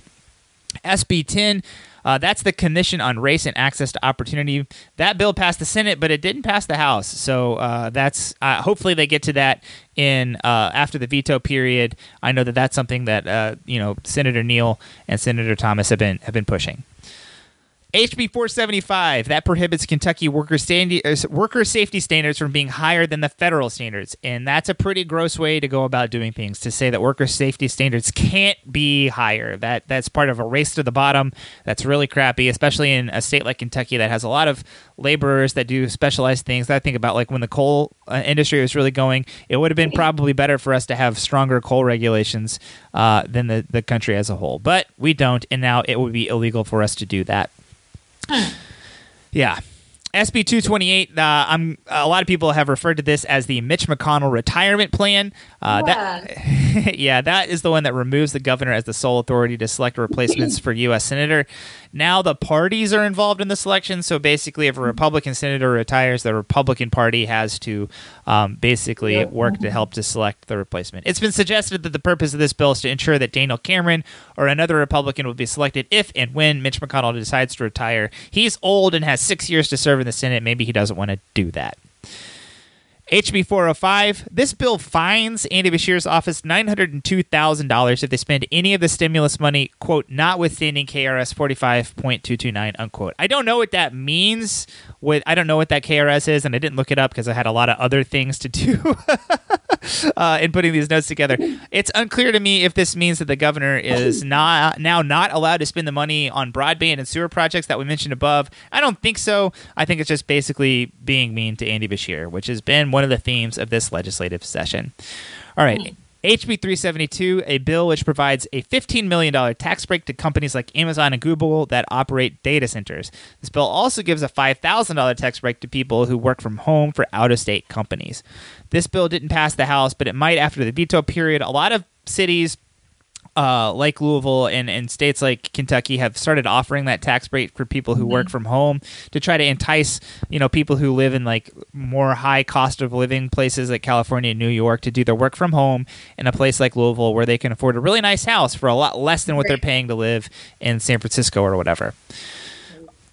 S B ten, uh, that's the Commission on Race and Access to Opportunity. That bill passed the Senate, but it didn't pass the House. So uh, that's uh, hopefully they get to that in uh, after the veto period. I know that that's something that uh, you know Senator Neal and Senator Thomas have been have been pushing. H B four seventy-five, that prohibits Kentucky worker, standi- uh, worker safety standards from being higher than the federal standards. And that's a pretty gross way to go about doing things, to say that worker safety standards can't be higher. That That's part of a race to the bottom. That's really crappy, especially in a state like Kentucky that has a lot of laborers that do specialized things. I think about like when the coal uh, industry was really going, it would have been probably better for us to have stronger coal regulations uh, than the, the country as a whole. But we don't, and now it would be illegal for us to do that. Yeah. S B two twenty-eight, uh, I'm, a lot of people have referred to this as the Mitch McConnell retirement plan. Uh, yeah. That, yeah, that is the one that removes the governor as the sole authority to select replacements for U S senator. Now the parties are involved in the selection, so basically if a Republican senator retires, the Republican Party has to um, basically work to help to select the replacement. It's been suggested that the purpose of this bill is to ensure that Daniel Cameron or another Republican will be selected if and when Mitch McConnell decides to retire. He's old and has six years to serve in the Senate. Maybe he doesn't want to do that. H B four oh five, this bill fines Andy Beshear's office nine hundred two thousand dollars if they spend any of the stimulus money, quote, notwithstanding K R S forty-five point two two nine, unquote. I don't know what that means. With I don't know what that K R S is, and I didn't look it up because I had a lot of other things to do uh, in putting these notes together. It's unclear to me if this means that the governor is not now not allowed to spend the money on broadband and sewer projects that we mentioned above. I don't think so. I think it's just basically being mean to Andy Beshear, which has been one of the themes of this legislative session. All right. H B three seventy-two, a bill which provides a fifteen million dollars tax break to companies like Amazon and Google that operate data centers. This bill also gives a five thousand dollars tax break to people who work from home for out-of-state companies. This bill didn't pass the House, but it might after the veto period. A lot of cities uh, like Louisville and, and states like Kentucky have started offering that tax break for people who mm-hmm. work from home to try to entice, you know, people who live in like more high cost of living places like California and New York to do their work from home in a place like Louisville where they can afford a really nice house for a lot less than what they're paying to live in San Francisco or whatever.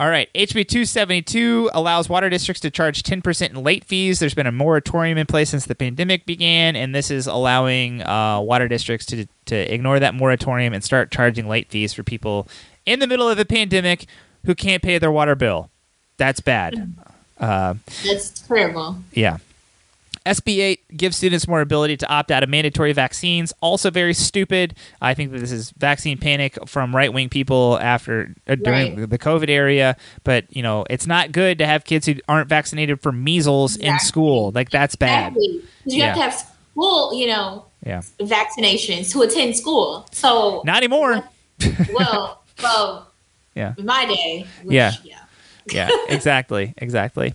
All right, H B two seventy-two allows water districts to charge ten percent in late fees. There's been a moratorium in place since the pandemic began, and this is allowing uh, water districts to to ignore that moratorium and start charging late fees for people in the middle of the pandemic who can't pay their water bill. That's bad. Uh, That's terrible. Yeah. S B eight gives students more ability to opt out of mandatory vaccines. Also very stupid. I think that this is vaccine panic from right-wing people after uh, during right. the COVID era. But, you know, it's not good to have kids who aren't vaccinated for measles exactly. in school. Like, that's bad. Exactly. You yeah. have to have school, you know, yeah. vaccinations to attend school. So not anymore. Well, well, yeah. my day. Which, yeah. yeah. Yeah, exactly, exactly.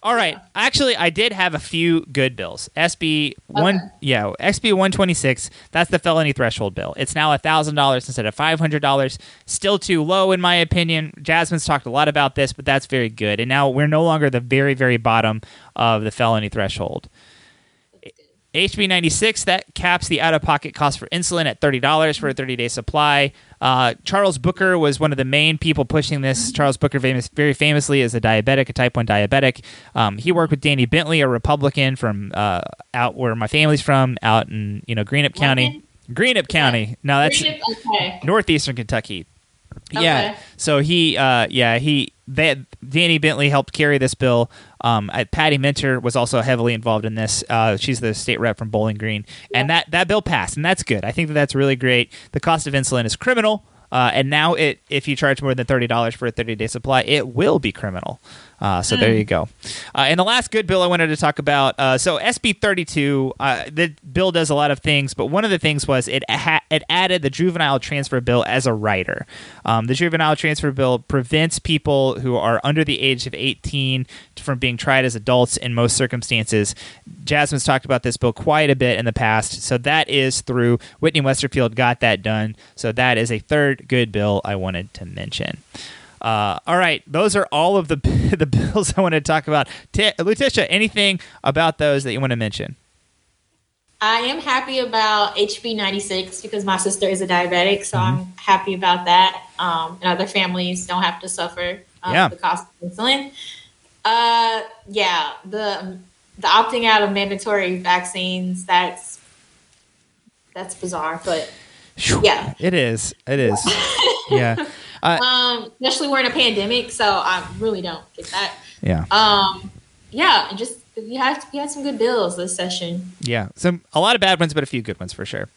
All right. Actually, I did have a few good bills. S B one, okay. yeah, S B one twenty-six, that's the felony threshold bill. It's now one thousand dollars instead of five hundred dollars. Still too low, in my opinion. Jasmine's talked a lot about this, but that's very good. And now we're no longer the very, very bottom of the felony threshold. H B ninety-six, that caps the out-of-pocket cost for insulin at thirty dollars for a thirty-day supply. Uh, Charles Booker was one of the main people pushing this. Charles Booker famous, very famously is a diabetic, a type one diabetic. Um, he worked with Danny Bentley, a Republican from uh, out where my family's from, out in you know Greenup County. London? Greenup County. Yeah. No, that's Greenup? Okay. Northeastern Kentucky. Okay. Yeah. So he, uh, yeah, he, they, Danny Bentley helped carry this bill. Um, I, Patty Minter was also heavily involved in this. Uh, she's the state rep from Bowling Green, yeah. and that, that bill passed, and that's good. I think that that's really great. The cost of insulin is criminal, uh, and now it if you charge more than thirty dollars for a thirty-day supply, it will be criminal. Uh, so mm. there you go. Uh, and the last good bill I wanted to talk about, uh, so S B thirty-two, uh, the bill does a lot of things, but one of the things was it ha- it added the juvenile transfer bill as a rider. Um, the juvenile transfer bill prevents people who are under the age of eighteen from being tried as adults in most circumstances. Jasmine's talked about this bill quite a bit in the past, so that is through Whitney Westerfield got that done. So that is a third good bill I wanted to mention. Uh, all right, those are all of the the bills I want to talk about. T- Letitia, anything about those that you want to mention? I am happy about H B ninety-six because my sister is a diabetic, so mm-hmm. I'm happy about that. Um, and other families don't have to suffer um, yeah. the cost of insulin. Uh, yeah, the the opting out of mandatory vaccines, that's that's bizarre, but yeah, it is. It is. yeah. Uh, um, especially we're in a pandemic, so I really don't get that. Yeah. Um, yeah, and just you had you had some good bills this session. Yeah, some a lot of bad ones, but a few good ones for sure.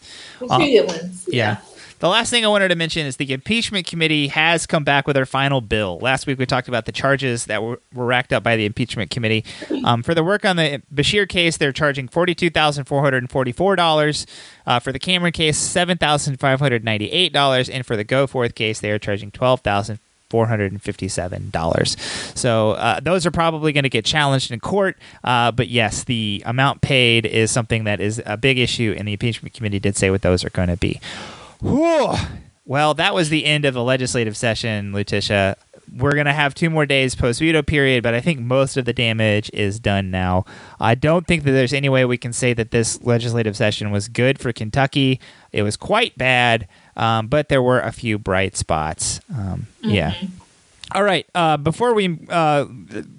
A few um, good ones. Yeah. yeah. The last thing I wanted to mention is the impeachment committee has come back with their final bill. Last week we talked about the charges that were, were racked up by the impeachment committee. Um, for the work on the Beshear case, they're charging forty-two thousand four hundred forty-four dollars. Uh, for the Cameron case, seven thousand five hundred ninety-eight dollars. And for the Go Forth case, they are charging twelve thousand four hundred fifty-seven dollars. So uh, those are probably going to get challenged in court. Uh, but yes, the amount paid is something that is a big issue, and the impeachment committee did say what those are going to be. Whew. Well, that was the end of the legislative session, Letitia. We're going to have two more days post-veto period, but I think most of the damage is done now. I don't think that there's any way we can say that this legislative session was good for Kentucky. It was quite bad, um, but there were a few bright spots. Um, mm-hmm. Yeah. All right. Uh, before we uh,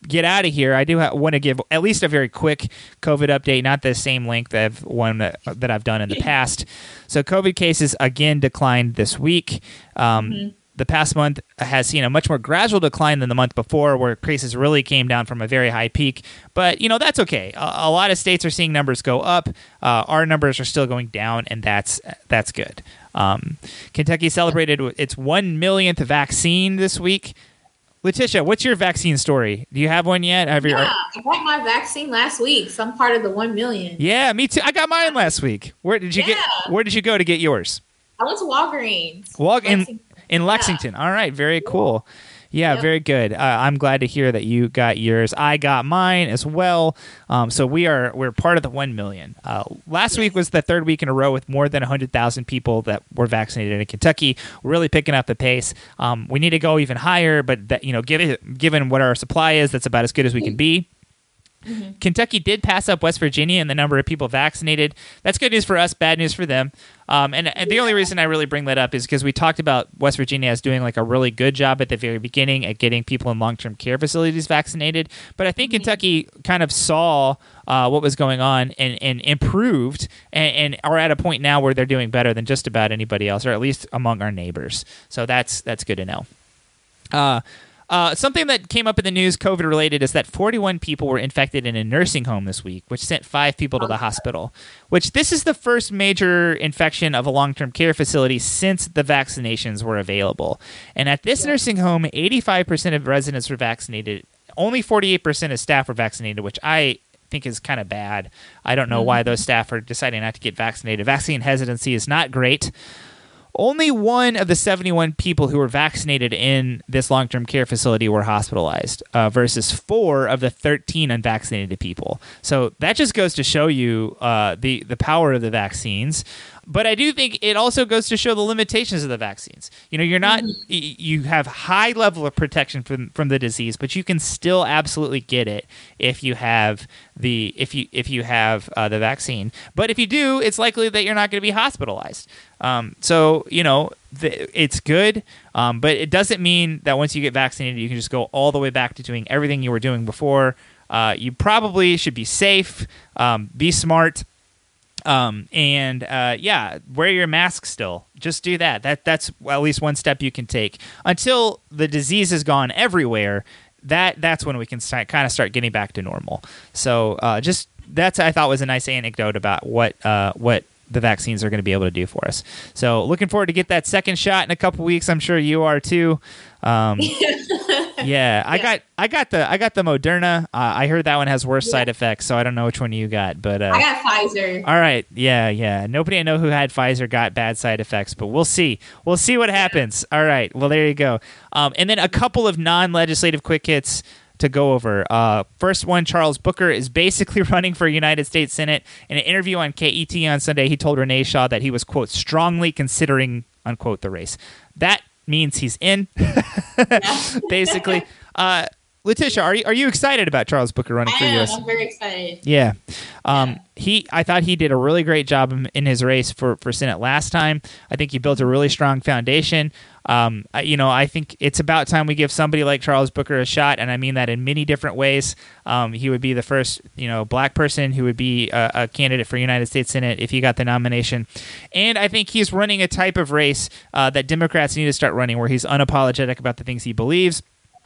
get out of here, I do ha- want to give at least a very quick COVID update, not the same length of one that, that I've done in the past. So COVID cases again declined this week. Um, mm-hmm. The past month has seen a much more gradual decline than the month before, where cases really came down from a very high peak. But, you know, that's okay. A, a lot of states are seeing numbers go up. Uh, our numbers are still going down, and that's that's good. Um, Kentucky celebrated its one millionth vaccine this week. Letitia, what's your vaccine story? Do you have one yet? Have your... Yeah, I got my vaccine last week, so I'm part of the one million. Yeah, me too. I got mine last week. Where did you yeah. get? Where did you go to get yours? I went to Walgreens. Walk in, in Lexington. Yeah. All right, very cool. Yeah, yep. Very good. Uh, I'm glad to hear that you got yours. I got mine as well. Um, so we are we're part of the one million. Uh, last yes. week was the third week in a row with more than one hundred thousand people that were vaccinated in Kentucky. We're really picking up the pace. Um, we need to go even higher, but that, you know, given given what our supply is, that's about as good as we can be. Mm-hmm. Kentucky did pass up West Virginia in the number of people vaccinated. That's good news for us, bad news for them. Um, and, and the yeah. only reason I really bring that up is because we talked about West Virginia as doing like a really good job at the very beginning at getting people in long-term care facilities vaccinated. But I think mm-hmm. Kentucky kind of saw uh, what was going on and, and improved and, and are at a point now where they're doing better than just about anybody else, or at least among our neighbors. So that's that's good to know. Uh Uh, something that came up in the news, COVID-related, is that forty-one people were infected in a nursing home this week, which sent five people to the hospital, which this is the first major infection of a long-term care facility since the vaccinations were available. And at this yeah. nursing home, eighty-five percent of residents were vaccinated. Only forty-eight percent of staff were vaccinated, which I think is kind of bad. I don't know mm-hmm. why those staff are deciding not to get vaccinated. Vaccine hesitancy is not great. Only one of the seventy-one people who were vaccinated in this long-term care facility were hospitalized uh, versus four of the thirteen unvaccinated people. So that just goes to show you uh, the, the power of the vaccines. But I do think it also goes to show the limitations of the vaccines. You know, you're not, you have high level of protection from, from the disease, but you can still absolutely get it if you have the, if you, if you have uh, the vaccine. But if you do, it's likely that you're not going to be hospitalized. Um, so, you know, th- it's good, um, but it doesn't mean that once you get vaccinated, you can just go all the way back to doing everything you were doing before. Uh, you probably should be safe, um, be smart. Um, and, uh, yeah, wear your mask still. Just do that. That that's at least one step you can take until the disease is gone everywhere. That that's when we can start, kind of start getting back to normal. So, uh, just that's, I thought was a nice anecdote about what, uh, what the vaccines are going to be able to do for us. So looking forward to get that second shot in a couple weeks. I'm sure you are too. Um, yeah, I yeah. got, I got the, I got the Moderna. Uh, I heard that one has worse yeah. side effects, so I don't know which one you got, but, uh, I got Pfizer. All right. Yeah. Yeah. Nobody I know who had Pfizer got bad side effects, but we'll see, we'll see what happens. All right. Well, there you go. Um, and then a couple of non-legislative quick hits to go over. Uh, first one, Charles Booker is basically running for United States Senate. In an interview on K E T on Sunday, he told Renee Shaw that he was, quote, strongly considering, unquote, the race. That means he's in, basically. Uh, Letitia, are you, are you excited about Charles Booker running I for U S? I'm very excited. Yeah. Um, yeah. He, I thought he did a really great job in, in his race for, for Senate last time. I think he built a really strong foundation. Um, you know, I think it's about time we give somebody like Charles Booker a shot, and I mean that in many different ways. Um, he would be the first, you know, black person who would be a, a candidate for United States Senate if he got the nomination. And I think he's running a type of race uh, that Democrats need to start running, where he's unapologetic about the things he believes.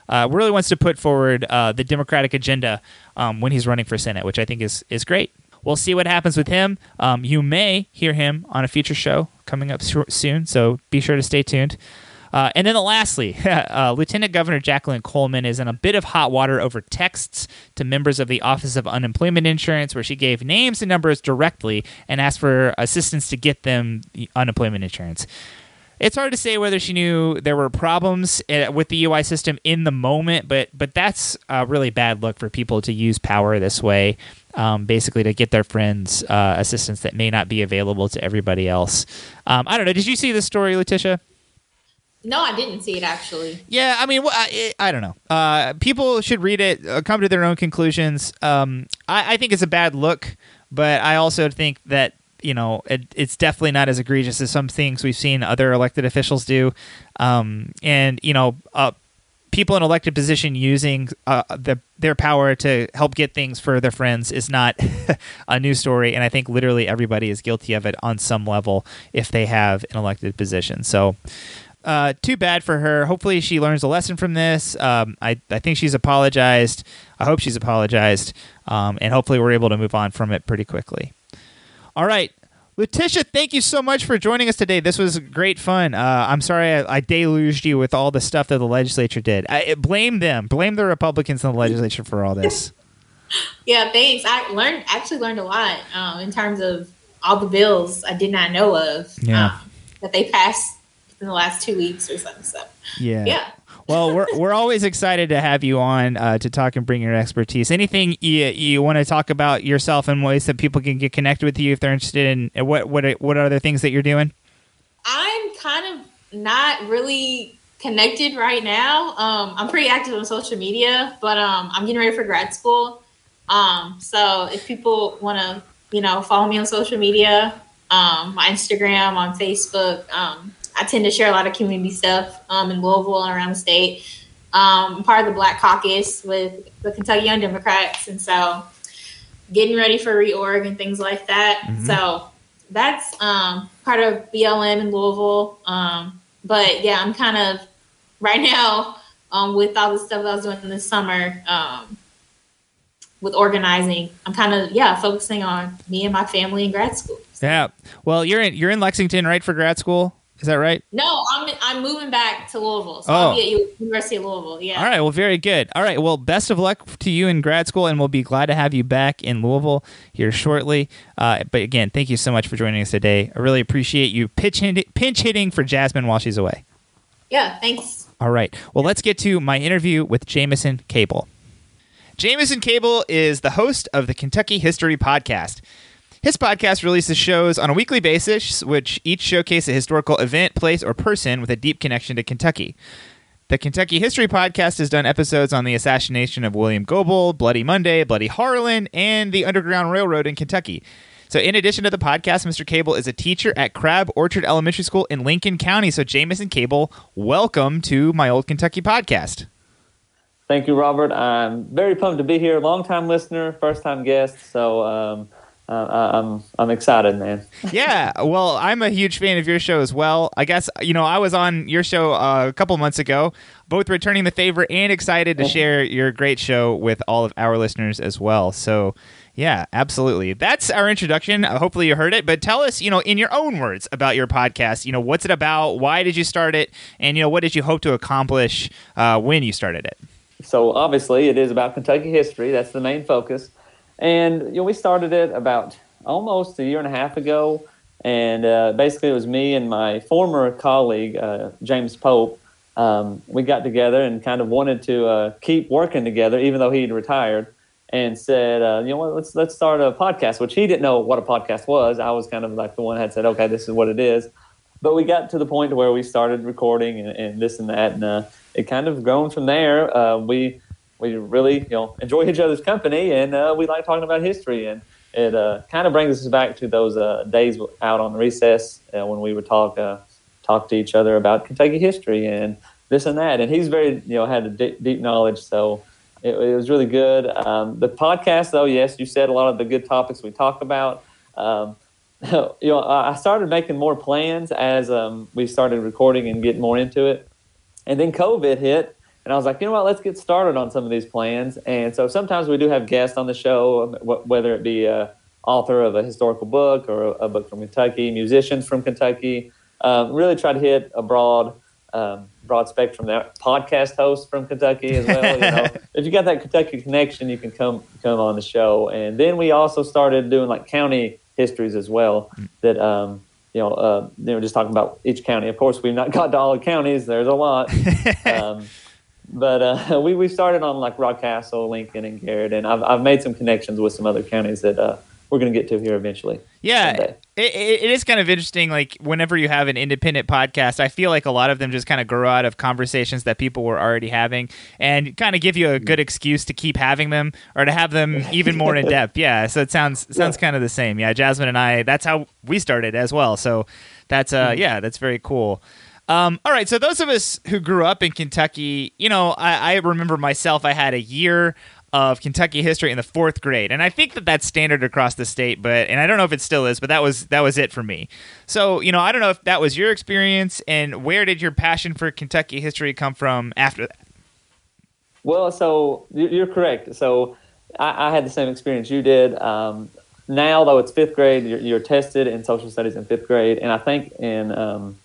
Uh, really wants to put forward uh, the Democratic agenda um, when he's running for Senate, which I think is is great. We'll see what happens with him. Um, you may hear him on a future show coming up soon, so be sure to stay tuned. Uh, and then lastly, uh, Lieutenant Governor Jacqueline Coleman is in a bit of hot water over texts to members of the Office of Unemployment Insurance, where she gave names and numbers directly and asked for assistance to get them unemployment insurance. It's hard to say whether she knew there were problems with the U I system in the moment, but but that's a really bad look for people to use power this way, um, basically to get their friends uh, assistance that may not be available to everybody else. Um, I don't know. Did you see this story, Letitia? No, I didn't see it, actually. Yeah, I mean, I, I don't know. Uh, people should read it, uh, come to their own conclusions. Um, I, I think it's a bad look, but I also think that, you know, it, it's definitely not as egregious as some things we've seen other elected officials do. Um, and, you know, uh, people in elected position using uh, the, their power to help get things for their friends is not a new story. And I think literally everybody is guilty of it on some level if they have an elected position. So... Uh, too bad for her. Hopefully she learns a lesson from this. Um, I, I think she's apologized. I hope she's apologized. Um, and hopefully we're able to move on from it pretty quickly. All right. Letitia, thank you so much for joining us today. This was great fun. Uh, I'm sorry I, I deluged you with all the stuff that the legislature did. I, blame them. Blame the Republicans in the legislature for all this. Yeah, thanks. I learned actually learned a lot um, in terms of all the bills I did not know of yeah. um, that they passed in the last two weeks or something. So yeah. Yeah. Well, we're we're always excited to have you on uh, to talk and bring your expertise. Anything you, you want to talk about yourself and ways that people can get connected with you if they're interested in what what what are the things that you're doing? I'm kind of not really connected right now. Um, I'm pretty active on social media, but um, I'm getting ready for grad school. Um, so if people want to, you know, follow me on social media, um, my Instagram, on Facebook. Um, I tend to share a lot of community stuff um, in Louisville and around the state. Um, I'm part of the Black Caucus with the Kentucky Young Democrats, and so getting ready for reorg and things like that. Mm-hmm. So that's um, part of B L M in Louisville. Um, but yeah, I'm kind of right now um, with all the stuff I was doing this summer, um, with organizing, I'm kind of, yeah, focusing on me and my family in grad school. So. Yeah. Well, you're in, you're in Lexington, right, for grad school? Is that right? No, I'm I'm moving back to Louisville. So oh. I'll be at University of Louisville. Yeah. All right. Well, very good. All right. Well, best of luck to you in grad school, and we'll be glad to have you back in Louisville here shortly. Uh, but again, thank you so much for joining us today. I really appreciate you pitch hit, pinch hitting for Jasmine while she's away. Yeah. Thanks. All right. Well, let's get to my interview with Jamison Cable. Jamison Cable is the host of the Kentucky History Podcast. His podcast releases shows on a weekly basis, which each showcase a historical event, place, or person with a deep connection to Kentucky. The Kentucky History Podcast has done episodes on the assassination of William Goebel, Bloody Monday, Bloody Harlan, and the Underground Railroad in Kentucky. So in addition to the podcast, Mister Cable is a teacher at Crab Orchard Elementary School in Lincoln County. So Jamison Cable, welcome to my Old Kentucky Podcast. Thank you, Robert. I'm very pumped to be here. Long-time listener, first-time guest, so... Um Uh, I'm I'm excited, man. Yeah, well, I'm a huge fan of your show as well. I guess, you know, I was on your show uh, a couple months ago, both returning the favor and excited to share your great show with all of our listeners as well. So, yeah, absolutely. That's our introduction. Uh, hopefully you heard it, but tell us, you know, in your own words about your podcast. You know, what's it about? Why did you start it? And, you know, what did you hope to accomplish uh, when you started it? So, obviously, it is about Kentucky history. That's the main focus. And, you know, we started it about almost a year and a half ago, and uh, basically it was me and my former colleague, uh, James Pope. Um, we got together and kind of wanted to uh, keep working together, even though he'd retired, and said, uh, you know what, let's let's start a podcast, which he didn't know what a podcast was. I was kind of like the one that had said, okay, this is what it is. But we got to the point where we started recording and, and this and that, and uh, it kind of grown from there. Uh, we... We really, you know, enjoy each other's company, and uh, we like talking about history. And it uh, kind of brings us back to those uh, days out on recess uh, when we would talk uh, talk to each other about Kentucky history and this and that. And he's very, you know, had a d- deep knowledge, so it, it was really good. Um, the podcast, though, yes, you said a lot of the good topics we talked about. Um, you know, I started making more plans as um, we started recording and getting more into it, and then COVID hit. And I was like, you know what, let's get started on some of these plans. And so sometimes we do have guests on the show, whether it be an author of a historical book or a book from Kentucky, musicians from Kentucky, um, really try to hit a broad um, broad spectrum there. Podcast hosts from Kentucky as well. You know, if you got that Kentucky connection, you can come come on the show. And then we also started doing like county histories as well that um, – You know, uh, they were just talking about each county. Of course, we've not got to all the counties. There's a lot. Um, but uh, we, we started on, like, Rockcastle, Lincoln, and Garrett. And I've, I've made some connections with some other counties that uh, we're going to get to here eventually. Yeah, it, it is kind of interesting. Like, whenever you have an independent podcast, I feel like a lot of them just kind of grow out of conversations that people were already having and kind of give you a good excuse to keep having them or to have them even more in depth. Yeah, so it sounds sounds yeah. kind of the same. Yeah, Jasmine and I, that's how we started as well. So that's, uh, yeah, that's very cool. Um, all right, so those of us who grew up in Kentucky, you know, I, I remember myself, I had a year of Kentucky history in the fourth grade. And I think that that's standard across the state, but, and I don't know if it still is, but that was, that was it for me. So, you know, I don't know if that was your experience, and where did your passion for Kentucky history come from after that? Well, so you're correct. So I, I had the same experience you did. Um, now though, it's fifth grade, you're, you're tested in social studies in fifth grade. And I think in, um,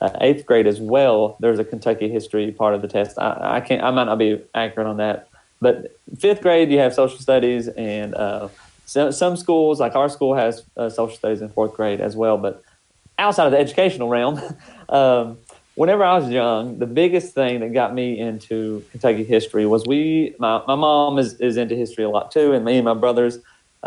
Uh, eighth grade as well, there's a Kentucky history part of the test. I, I can't, I might not be accurate on that, but fifth grade you have social studies, and uh, so, some schools, like our school, has uh, social studies in fourth grade as well. But outside of the educational realm, um, whenever I was young, the biggest thing that got me into Kentucky history was we. My, my mom is, is into history a lot too, and me and my brothers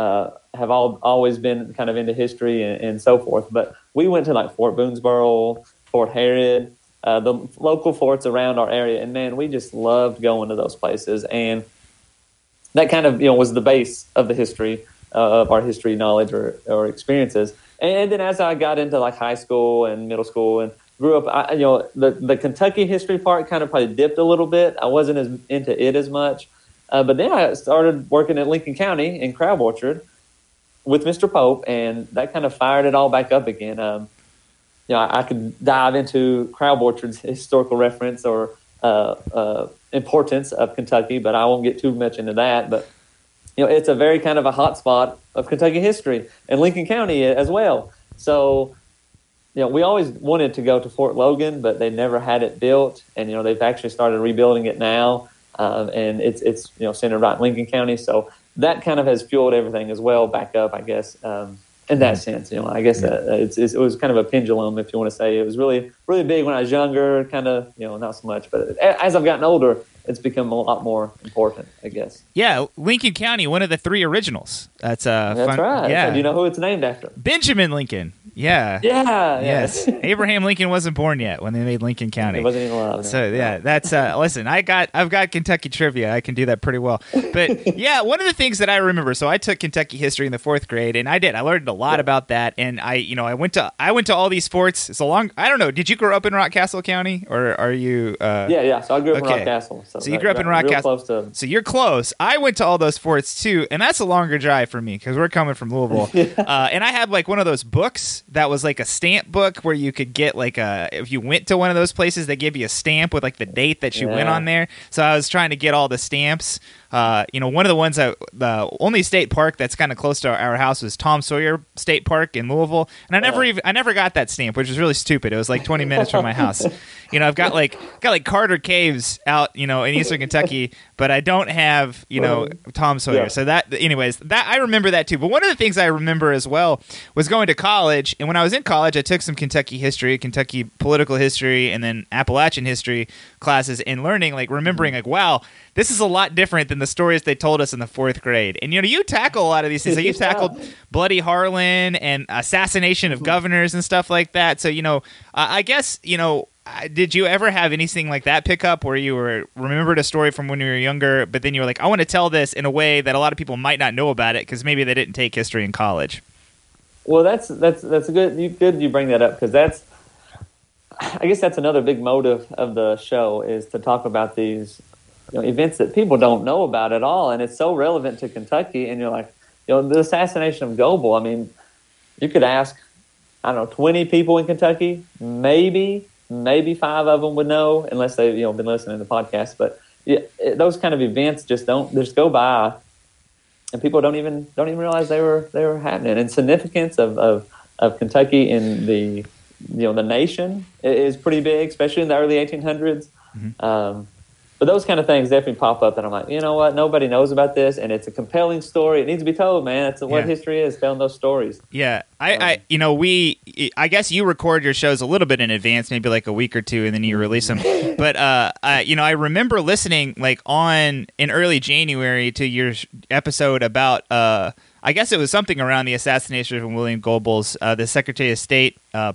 uh, have all always been kind of into history and, and so forth. But we went to like Fort Boonesborough, Fort Harrod, uh, the local forts around our area. And, man, we just loved going to those places. And that kind of, you know, was the base of the history, uh, of our history knowledge or, or experiences. And then as I got into, like, high school and middle school and grew up, I, you know, the, the Kentucky history part kind of probably dipped a little bit. I wasn't as into it as much. Uh, but then I started working at Lincoln County in Crab Orchard with Mister Pope, and that kind of fired it all back up again. Um You know, I could dive into Crab Orchard's historical reference or uh, uh, importance of Kentucky, but I won't get too much into that. But you know, it's a very kind of a hot spot of Kentucky history, and Lincoln County as well. So, you know, we always wanted to go to Fort Logan, but they never had it built, and you know, they've actually started rebuilding it now, um, and it's it's you know centered right in Lincoln County. So that kind of has fueled everything as well back up, I guess. Um, in that sense, you know, I guess uh, it's, it's, it was kind of a pendulum, if you want to say. It was really, really big when I was younger, kind of, you know, not so much. But as I've gotten older, it's become a lot more important, I guess. Yeah, Lincoln County, one of the three originals. That's uh, that's fun, right. Yeah. So do you know who it's named after? Benjamin Lincoln. Yeah. Yeah. Yes. Yeah. Abraham Lincoln wasn't born yet when they made Lincoln County. He wasn't even alive. So yeah, that's uh, listen. I got I've got Kentucky trivia. I can do that pretty well. But yeah, one of the things that I remember. So I took Kentucky history in the fourth grade, and I did. I learned a lot yeah. about that. And I, you know, I went to I went to all these forts. It's a long. I don't know. Did you grow up in Rockcastle County, or are you? Uh, yeah, yeah. So I grew up okay. in Rockcastle. So, so you grew up in Rockcastle. To... So you're close. I went to all those forts too, and that's a longer drive for me because we're coming from Louisville. yeah. uh, and I had like one of those books. That was like a stamp book where you could get like a, if you went to one of those places, they give you a stamp with like the date that you yeah. went on there. So I was trying to get all the stamps. Uh, you know, one of the ones that the only state park that's kind of close to our house was Tom Sawyer State Park in Louisville, and I never yeah. even I never got that stamp, which was really stupid. It was like twenty minutes from my house. You know, I've got like got like Carter Caves out, you know, in Eastern Kentucky, but I don't have you know Tom Sawyer. Yeah. So that, anyways, that I remember that too. But one of the things I remember as well was going to college, and when I was in college, I took some Kentucky history, Kentucky political history, and then Appalachian history classes, and learning like remembering like wow, this is a lot different than the stories they told us in the fourth grade. And, you know, you tackle a lot of these things. So you've tackled Bloody Harlan and assassination of governors and stuff like that. So, you know, uh, I guess, you know, uh, did you ever have anything like that pick up where you were remembered a story from when you were younger, but then you were like, I want to tell this in a way that a lot of people might not know about it because maybe they didn't take history in college? Well, that's that's that's a good you good you bring that up because that's I guess that's another big motive of the show is to talk about these You know, events that people don't know about at all, and it's so relevant to Kentucky. And you're like, you know, the assassination of Goebel. I mean, you could ask, I don't know, twenty people in Kentucky, maybe, maybe five of them would know, unless they've you know been listening to the podcast. But yeah, it, those kind of events just don't just go by, and people don't even don't even realize they were they were happening. And significance of of, of Kentucky in the you know the nation is pretty big, especially in the early eighteen hundreds. Mm-hmm. Um, But those kind of things definitely pop up, and I'm like, you know what? Nobody knows about this, and it's a compelling story. It needs to be told, man. That's what yeah. history is, telling those stories. Yeah. I, um, I, you know, we, I guess you record your shows a little bit in advance, maybe like a week or two, and then you release them. But, uh, I, you know, I remember listening, like, on, in early January to your episode about, uh, I guess it was something around the assassination of William Goebel's, uh, the Secretary of State, uh,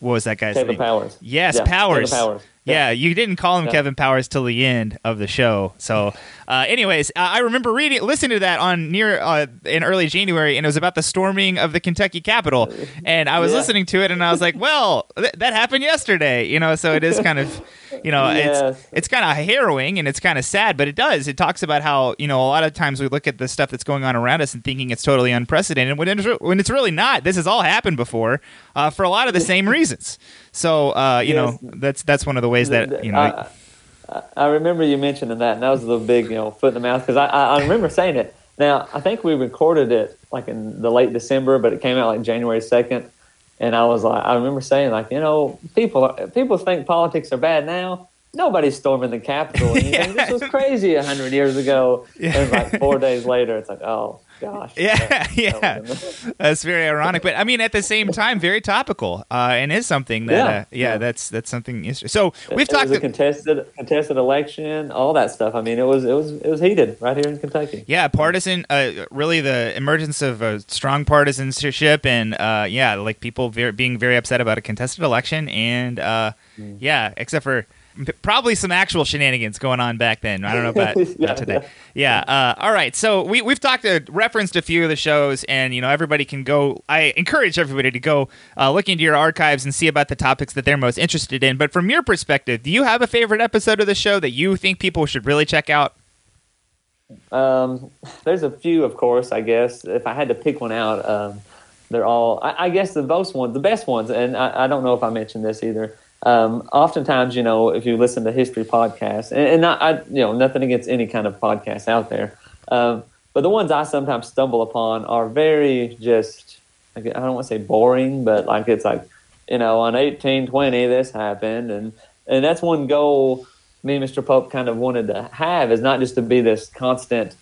what was that guy's Kevin name? Powers. Yes, yeah, Powers. Kevin Powers. Yeah, you didn't call him yeah. Kevin Powers till the end of the show. So, uh, anyways, uh, I remember reading, listening to that on near uh, in early January, and it was about the storming of the Kentucky Capitol. And I was yeah. listening to it, and I was like, "Well, th- that happened yesterday," you know. So it is kind of, you know, yes. it's it's kind of harrowing and it's kind of sad, but it does. It talks about how you know a lot of times we look at the stuff that's going on around us and thinking it's totally unprecedented when it's, re- when it's really not. This has all happened before uh, for a lot of the same reasons. So uh, you yes. know, that's that's one of the ways that you know. I, I, I remember you mentioning that, and that was the big you know foot in the mouth because I, I, I remember saying it. Now I think we recorded it like in the late December, but it came out like January second, and I was like, I remember saying like you know people people think politics are bad now. Nobody's storming the Capitol. And you yeah. think, this was crazy a hundred years ago, yeah. and like four days later, it's like oh. Gosh, yeah, that, yeah, that that's very ironic, but I mean, at the same time, very topical, uh, and is something that, yeah, uh, yeah, yeah. that's that's something. Interesting. So we've it talked was a contested contested election, all that stuff. I mean, it was it was it was heated right here in Kentucky. Yeah, partisan, uh, really the emergence of a strong partisanship, and uh, yeah, like people very, being very upset about a contested election, and uh, mm. yeah, except for. Probably some actual shenanigans going on back then. I don't know about yeah, not today. Yeah. Uh, all right. So we we've talked uh, referenced a few of the shows, and you know everybody can go. I encourage everybody to go uh, look into your archives and see about the topics that they're most interested in. But from your perspective, do you have a favorite episode of the show that you think people should really check out? Um, there's a few, of course. I guess if I had to pick one out, um, they're all. I, I guess the most ones, the best ones, and I, I don't know if I mentioned this either. Um, oftentimes, you know, if you listen to history podcasts, and, and not, I, you know, nothing against any kind of podcast out there, um, but the ones I sometimes stumble upon are very just, like, I don't want to say boring, but like it's like, you know, on eighteen twenty this happened, and and that's one goal me and Mister Pope kind of wanted to have, is not just to be this constant,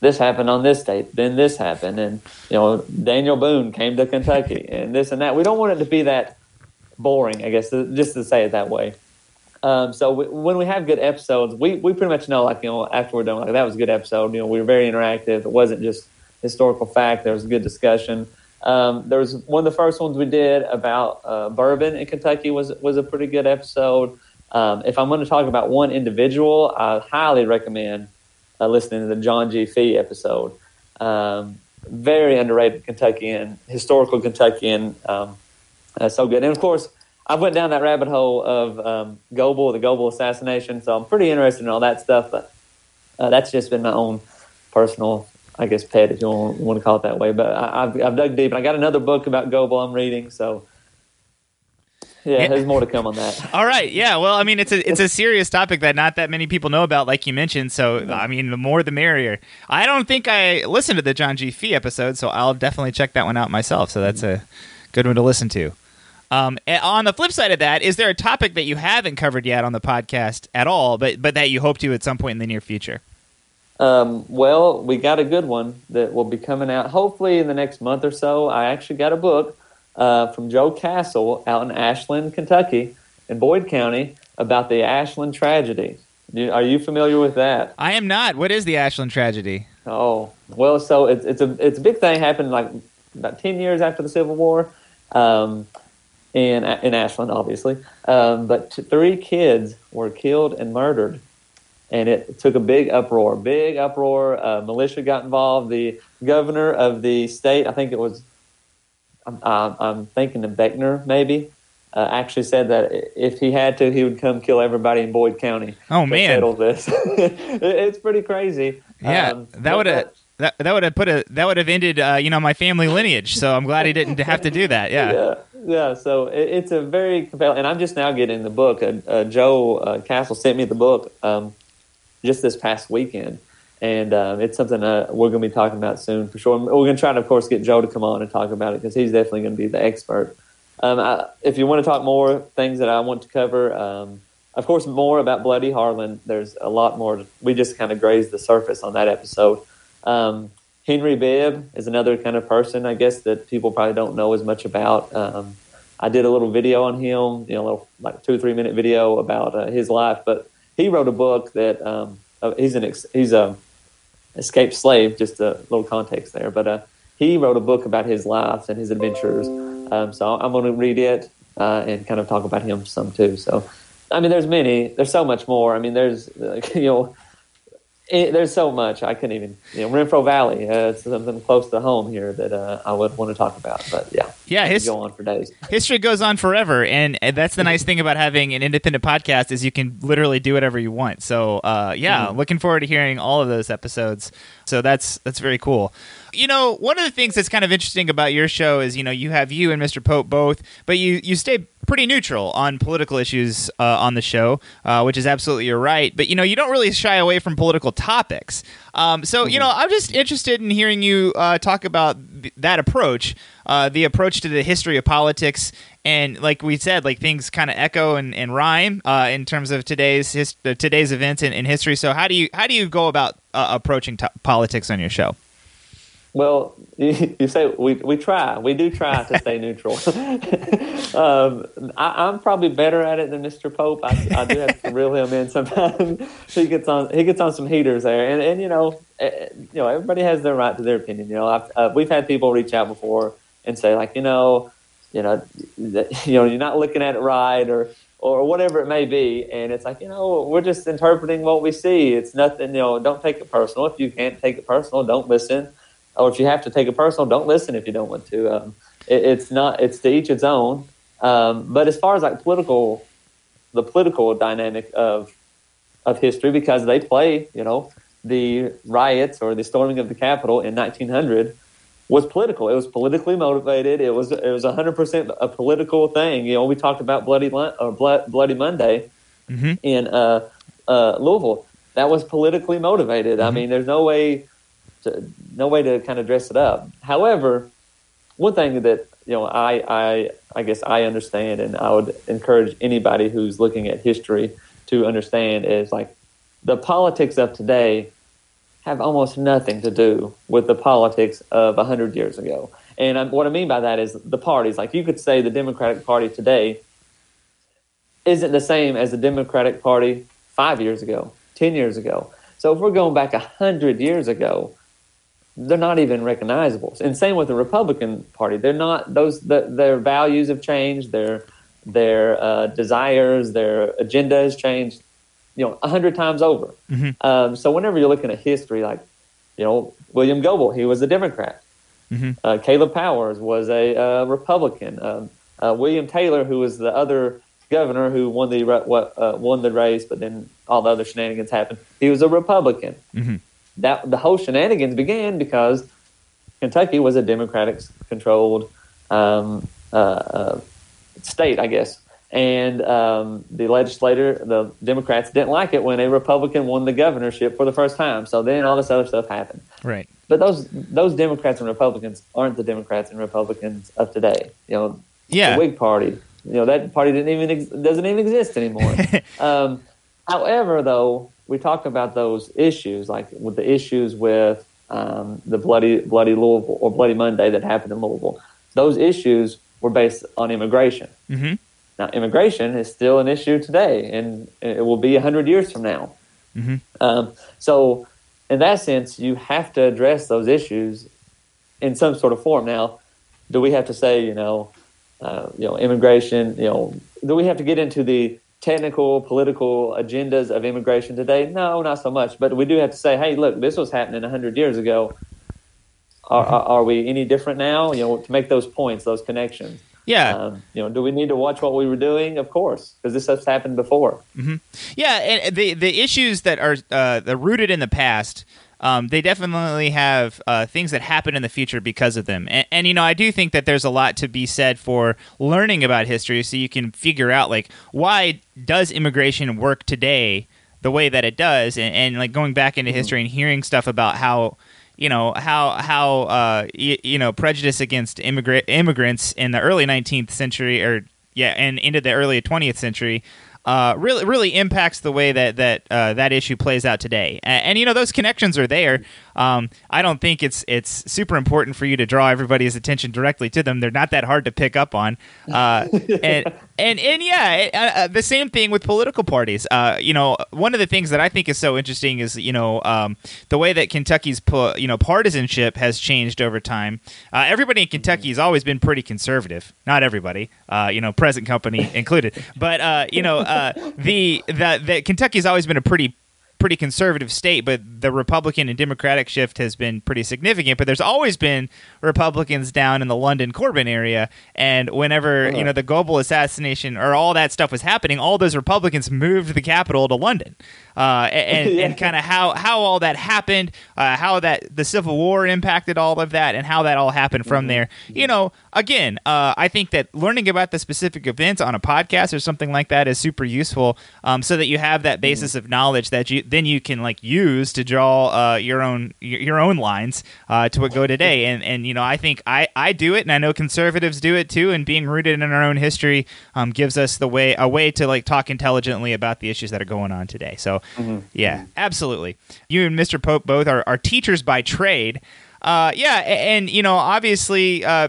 this happened on this date, then this happened, and you know, Daniel Boone came to Kentucky, and this and that. We don't want it to be that boring, I guess, just to say it that way. Um, so we, when we have good episodes, we, we pretty much know, like, you know, after we're done, like, that was a good episode. You know, we were very interactive. It wasn't just historical fact. There was good discussion. Um, there was one of the first ones we did about uh, bourbon in Kentucky was was a pretty good episode. Um, if I'm going to talk about one individual, I highly recommend uh, listening to the John G. Fee episode. Um, very underrated Kentuckian, historical Kentuckian. Um, uh, so good. And, of course, I went down that rabbit hole of um, Goebel, the Goebel assassination, so I'm pretty interested in all that stuff. But uh, that's just been my own personal, I guess, pet, if you want to call it that way. But I, I've, I've dug deep, and I got another book about Goebel I'm reading, so... Yeah, there's more to come on that. All right, yeah. Well, I mean, it's a it's a serious topic that not that many people know about, like you mentioned. So, I mean, the more the merrier. I don't think I listened to the John G. Fee episode, so I'll definitely check that one out myself. So that's a good one to listen to. Um, on the flip side of that, is there a topic that you haven't covered yet on the podcast at all, but but that you hope to at some point in the near future? Um, well, we got a good one that will be coming out hopefully in the next month or so. I actually got a book. Uh, from Joe Castle out in Ashland, Kentucky, in Boyd County, about the Ashland tragedy. You, are you familiar with that? I am not. What is the Ashland tragedy? Oh, well, so it's it's a it's a big thing. Happened like about ten years after the Civil War, um, in in Ashland, obviously. Um, but t- three kids were killed and murdered, and it took a big uproar. Big uproar. Uh, militia got involved. The governor of the state, I think it was. I'm, I'm thinking of Beckner, maybe, uh, actually said that if he had to, he would come kill everybody in Boyd County. Oh, man. Settle this. It's pretty crazy. Yeah, um, that would have that, that would have put a that would have ended, uh, you know, my family lineage. So I'm glad he didn't have to do that. Yeah, yeah. yeah so it, it's a very compelling, and I'm just now getting the book. Uh, uh, Joe uh, Castle sent me the book um, just this past weekend. And um, it's something uh, we're going to be talking about soon for sure. We're going to try to, of course, get Joe to come on and talk about it because he's definitely going to be the expert. Um, I, if you want to talk more things that I want to cover, um, of course, more about Bloody Harlan. There's a lot more. We just kind of grazed the surface on that episode. Um, Henry Bibb is another kind of person, I guess, that people probably don't know as much about. Um, I did a little video on him, you know, a little, like two or three minute video about uh, his life. But he wrote a book that um, he's an ex- he's a escaped slave, just a little context there. But uh, he wrote a book about his life and his adventures. Um, so I'm going to read it uh, and kind of talk about him some too. So, I mean, there's many. There's so much more. I mean, there's, like, you know, it, there's so much. I couldn't even, you know, Renfro Valley, uh, it's something close to home here that uh, I would want to talk about. But, yeah, yeah, his- go on for days. History goes on forever. And that's the nice thing about having an independent podcast is you can literally do whatever you want. So, uh, yeah, mm-hmm. Looking forward to hearing all of those episodes. So that's that's very cool. You know, one of the things that's kind of interesting about your show is, you know, you have you and Mister Pope both, but you, you stay pretty neutral on political issues uh, on the show, uh, which is absolutely your right. But, you know, you don't really shy away from political topics. Um, so, mm-hmm. you know, I'm just interested in hearing you uh, talk about th- that approach, uh, the approach to the history of politics. And like we said, like things kind of echo and, and rhyme uh, in terms of today's his- today's events in, in history. So how do you how do you go about uh, approaching to- politics on your show? Well, you, you say we we try. We do try to stay neutral. um, I, I'm probably better at it than Mister Pope. I, I do have to reel him in sometimes. he gets on he gets on some heaters there, and, and you know, you know, everybody has their right to their opinion. You know, I've, uh, we've had people reach out before and say like, you know, you know, that, you know, you're not looking at it right, or or whatever it may be, and it's like, you know, we're just interpreting what we see. It's nothing. You know, don't take it personal. If you can't take it personal, don't listen. Or if you have to take it personal, don't listen if you don't want to. Um, it, it's not. It's to each its own. Um, but as far as like political, the political dynamic of of history, because they play, you know, the riots or the storming of the Capitol in nineteen hundred was political. It was politically motivated. It was it was one hundred percent a political thing. You know, we talked about Bloody or Bloody Monday mm-hmm. in uh, uh, Louisville. That was politically motivated. Mm-hmm. I mean, there's no way to, no way to kind of dress it up. However, one thing that you know I I I guess I understand, and I would encourage anybody who's looking at history to understand is like the politics of today have almost nothing to do with the politics of one hundred years ago. And I'm, what I mean by that is the parties. Like you could say the Democratic Party today isn't the same as the Democratic Party five years ago, ten years ago. So if we're going back one hundred years ago, they're not even recognizable. And same with the Republican Party. They're not, those, the, their values have changed, their, their uh, desires, their agenda has changed. You know, a hundred times over. Mm-hmm. Um, so whenever you're looking at history, like, you know, William Goebel, he was a Democrat. Mm-hmm. Uh, Caleb Powers was a uh, Republican. Um, uh, William Taylor, who was the other governor who won the what, uh, won the race, but then all the other shenanigans happened. He was a Republican. Mm-hmm. That the whole shenanigans began because Kentucky was a Democratic-controlled um, uh, uh, state, I guess. And um, the legislator, the Democrats didn't like it when a Republican won the governorship for the first time. So then all this other stuff happened. Right. But those those Democrats and Republicans aren't the Democrats and Republicans of today. You know, yeah. The Whig Party. You know, that party didn't even ex- doesn't even exist anymore. um, however, though, we talked about those issues, like with the issues with um, the bloody bloody Louisville or Bloody Monday that happened in Louisville. Those issues were based on immigration. Mm-hmm. Now, immigration is still an issue today, and it will be one hundred years from now. Mm-hmm. Um, so in that sense, you have to address those issues in some sort of form. Now, do we have to say, you know, uh, you know, immigration, you know, do we have to get into the technical, political agendas of immigration today? No, not so much. But we do have to say, hey, look, this was happening one hundred years ago. Are, mm-hmm. are, are we any different now? You know, to make those points, those connections. Yeah. Um, you know, do we need to watch what we were doing? Of course, because this has happened before. Mm-hmm. Yeah, and the the issues that are uh, that are rooted in the past, um, they definitely have uh, things that happen in the future because of them. And, and, you know, I do think that there's a lot to be said for learning about history so you can figure out, like, why does immigration work today the way that it does? And, and like, going back into mm-hmm. history and hearing stuff about how... You know how how uh, y- you know prejudice against immigrant immigrants in the early nineteenth century, or yeah, and into the early twentieth century, uh, really really impacts the way that that uh, that issue plays out today. And, and you know those connections are there. Um, I don't think it's it's super important for you to draw everybody's attention directly to them. They're not that hard to pick up on. Uh, and and and yeah, it, uh, the same thing with political parties. Uh, you know, one of the things that I think is so interesting is you know um, the way that Kentucky's you know partisanship has changed over time. Uh, everybody in Kentucky has always been pretty conservative. Not everybody, uh, you know, present company included. But uh, you know, uh, the the, the Kentucky's always been a pretty pretty conservative state, but the Republican and Democratic shift has been pretty significant. But there's always been Republicans down in the London Corbin area, and whenever oh. you know the Goebel assassination or all that stuff was happening, all those Republicans moved the capital to London, uh, and, yeah. and kind of how, how all that happened, uh, how that the Civil War impacted all of that, and how that all happened from mm-hmm. there. You know, again, uh, I think that learning about the specific events on a podcast or something like that is super useful, um, so that you have that basis mm-hmm. of knowledge that you. Then you can like use to draw uh, your own your own lines uh, to what go today, and and you know I think I, I do it, and I know conservatives do it too. And being rooted in our own history um, gives us the way a way to like talk intelligently about the issues that are going on today. So mm-hmm. yeah, absolutely. You and Mister Pope both are, are teachers by trade. Uh, yeah, and, and you know obviously uh,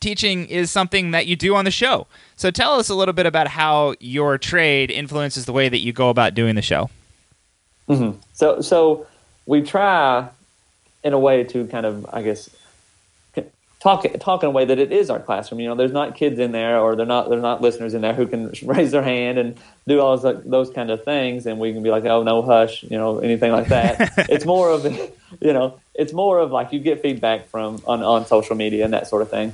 teaching is something that you do on the show. So tell us a little bit about how your trade influences the way that you go about doing the show. Mm-hmm. So, so we try in a way to kind of, I guess, talk talk in a way that it is our classroom. You know, there's not kids in there, or they're not there's not listeners in there who can raise their hand and do all those, those kind of things, and we can be like, oh no, hush, you know, anything like that. It's more of, you know, it's more of like you get feedback from on, on social media and that sort of thing,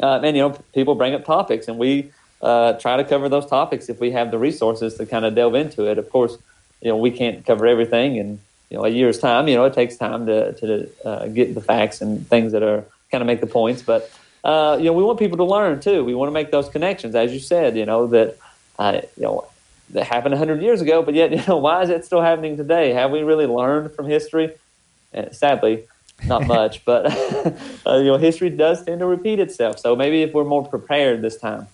um, and you know, people bring up topics, and we uh, try to cover those topics if we have the resources to kind of delve into it. Of course. You know, we can't cover everything, and you know, a year's time. You know, it takes time to to uh, get the facts and things that are kind of make the points. But uh, you know, we want people to learn too. We want to make those connections, as you said. You know that uh, you know that happened one hundred years ago, but yet you know why is it still happening today? Have we really learned from history? And sadly, not much. But uh, you know, history does tend to repeat itself. So maybe if we're more prepared this time,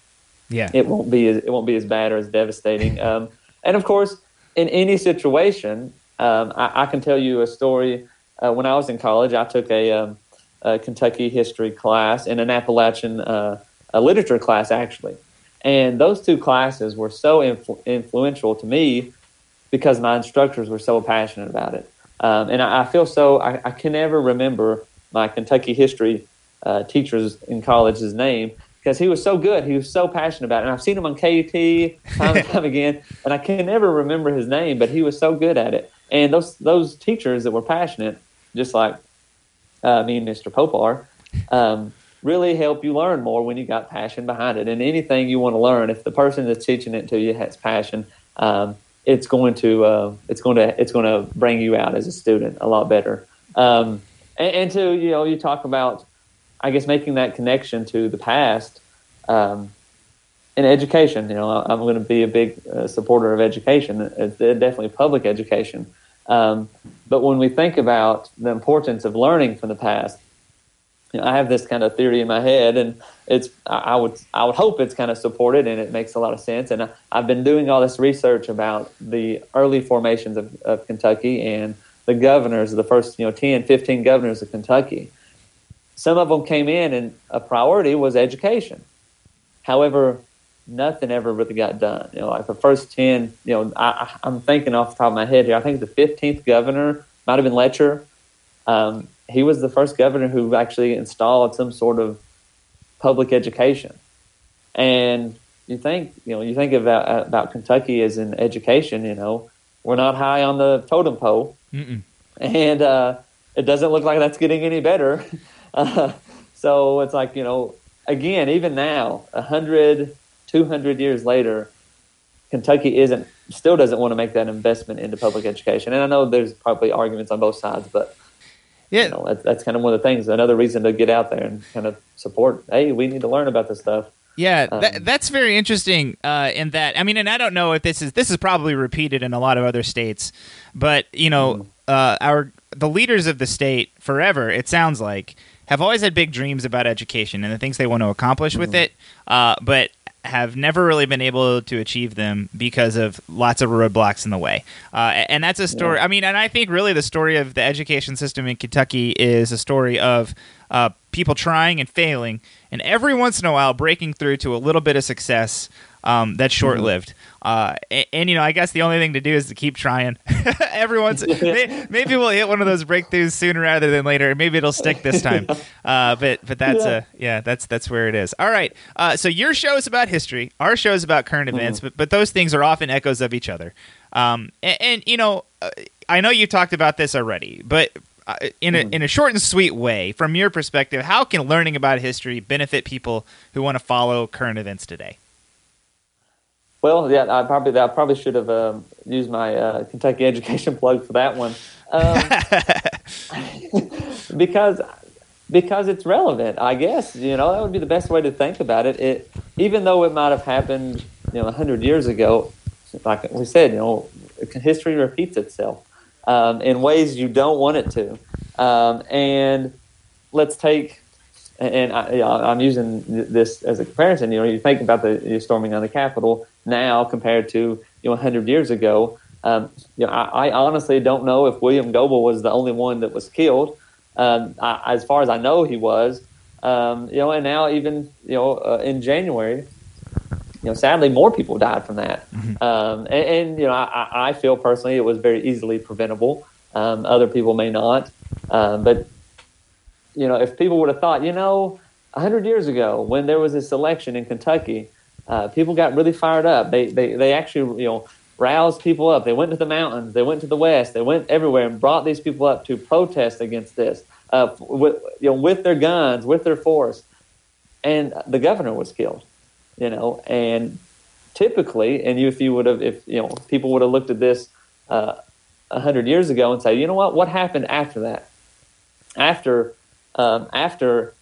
yeah, it won't be as, it won't be as bad or as devastating. Um, and of course, in any situation, um, I, I can tell you a story. Uh, when I was in college, I took a, um, a Kentucky history class and an Appalachian uh, a literature class, actually. And those two classes were so influ- influential to me because my instructors were so passionate about it. Um, and I, I feel so, I, I can never remember my Kentucky history uh, teacher's in college's name because he was so good. He was so passionate about it. And I've seen him on K U T time and time again, and I can never remember his name, but he was so good at it. And those those teachers that were passionate, just like uh, me and Mister Popar, um, really help you learn more when you got passion behind it. And anything you want to learn, if the person that's teaching it to you has passion, um, it's going to uh, it's going to it's going to bring you out as a student a lot better. Um, and, and to you know, you talk about, I guess, making that connection to the past um, in education. You know, I'm going to be a big uh, supporter of education, uh, definitely public education. Um, but when we think about the importance of learning from the past, you know, I have this kind of theory in my head, and it's I would I would hope it's kind of supported, and it makes a lot of sense. And I, I've been doing all this research about the early formations of, of Kentucky and the governors, the first you know ten, fifteen governors of Kentucky. Some of them came in, and a priority was education. However, nothing ever really got done. You know, like the first ten. You know, I, I'm thinking off the top of my head here. I think the fifteenth governor might have been Letcher. Um, He was the first governor who actually installed some sort of public education. And you think, you know, you think about about Kentucky as in education. You know, we're not high on the totem pole, Mm-mm. and uh, it doesn't look like that's getting any better. Uh, so it's like, you know, again, even now, a hundred, two hundred years later, Kentucky isn't still doesn't want to make that investment into public education. And I know there's probably arguments on both sides, but. Yeah, you know, that's, that's kind of one of the things. Another reason to get out there and kind of support. Hey, we need to learn about this stuff. Yeah, that, um, that's very interesting. Uh, in that, I mean, and I don't know if this is this is probably repeated in a lot of other states, but you know, uh, our the leaders of the state forever. It sounds like have always had big dreams about education and the things they want to accomplish with mm-hmm. it, uh, but have never really been able to achieve them because of lots of roadblocks in the way. Uh, and that's a story. Yeah. I mean, and I think really the story of the education system in Kentucky is a story of uh, people trying and failing and every once in a while breaking through to a little bit of success um, that's short-lived. Mm-hmm. Uh, and, and, you know, I guess the only thing to do is to keep trying. every once, may, maybe we'll hit one of those breakthroughs sooner rather than later. Maybe it'll stick this time. Uh, but but that's yeah. a yeah, that's that's where it is. All right. Uh, so your show is about history. Our show is about current events. Mm-hmm. But but those things are often echoes of each other. Um, and, and you know, I know you talked about this already, but. In a in a short and sweet way, from your perspective, how can learning about history benefit people who want to follow current events today? Well, yeah, I probably I probably should have um, used my uh, Kentucky education plug for that one, um, because because it's relevant. I guess you know that would be the best way to think about it. It even though it might have happened you know a hundred years ago, like we said, you know, history repeats itself. Um, in ways you don't want it to. Um, and let's take, and I, you know, I'm using this as a comparison, you know, you think about the storming of the Capitol now compared to, you know, one hundred years ago. Um, you know, I, I honestly don't know if William Goebel was the only one that was killed. Um, I, as far as I know, he was. Um, you know, and now even, you know, uh, in January, you know, sadly, more people died from that. Mm-hmm. Um, and, and, you know, I, I feel personally it was very easily preventable. Um, other people may not. Um, but, you know, if people would have thought, you know, one hundred years ago when there was this election in Kentucky, uh, people got really fired up. They, they they actually, you know, roused people up. They went to the mountains. They went to the west. They went everywhere and brought these people up to protest against this uh, with, you know, with their guns, with their force. And the governor was killed. You know, and typically, and if you would have, if you know, people would have looked at this uh, one hundred years ago and say, you know what, what happened after that? After um, after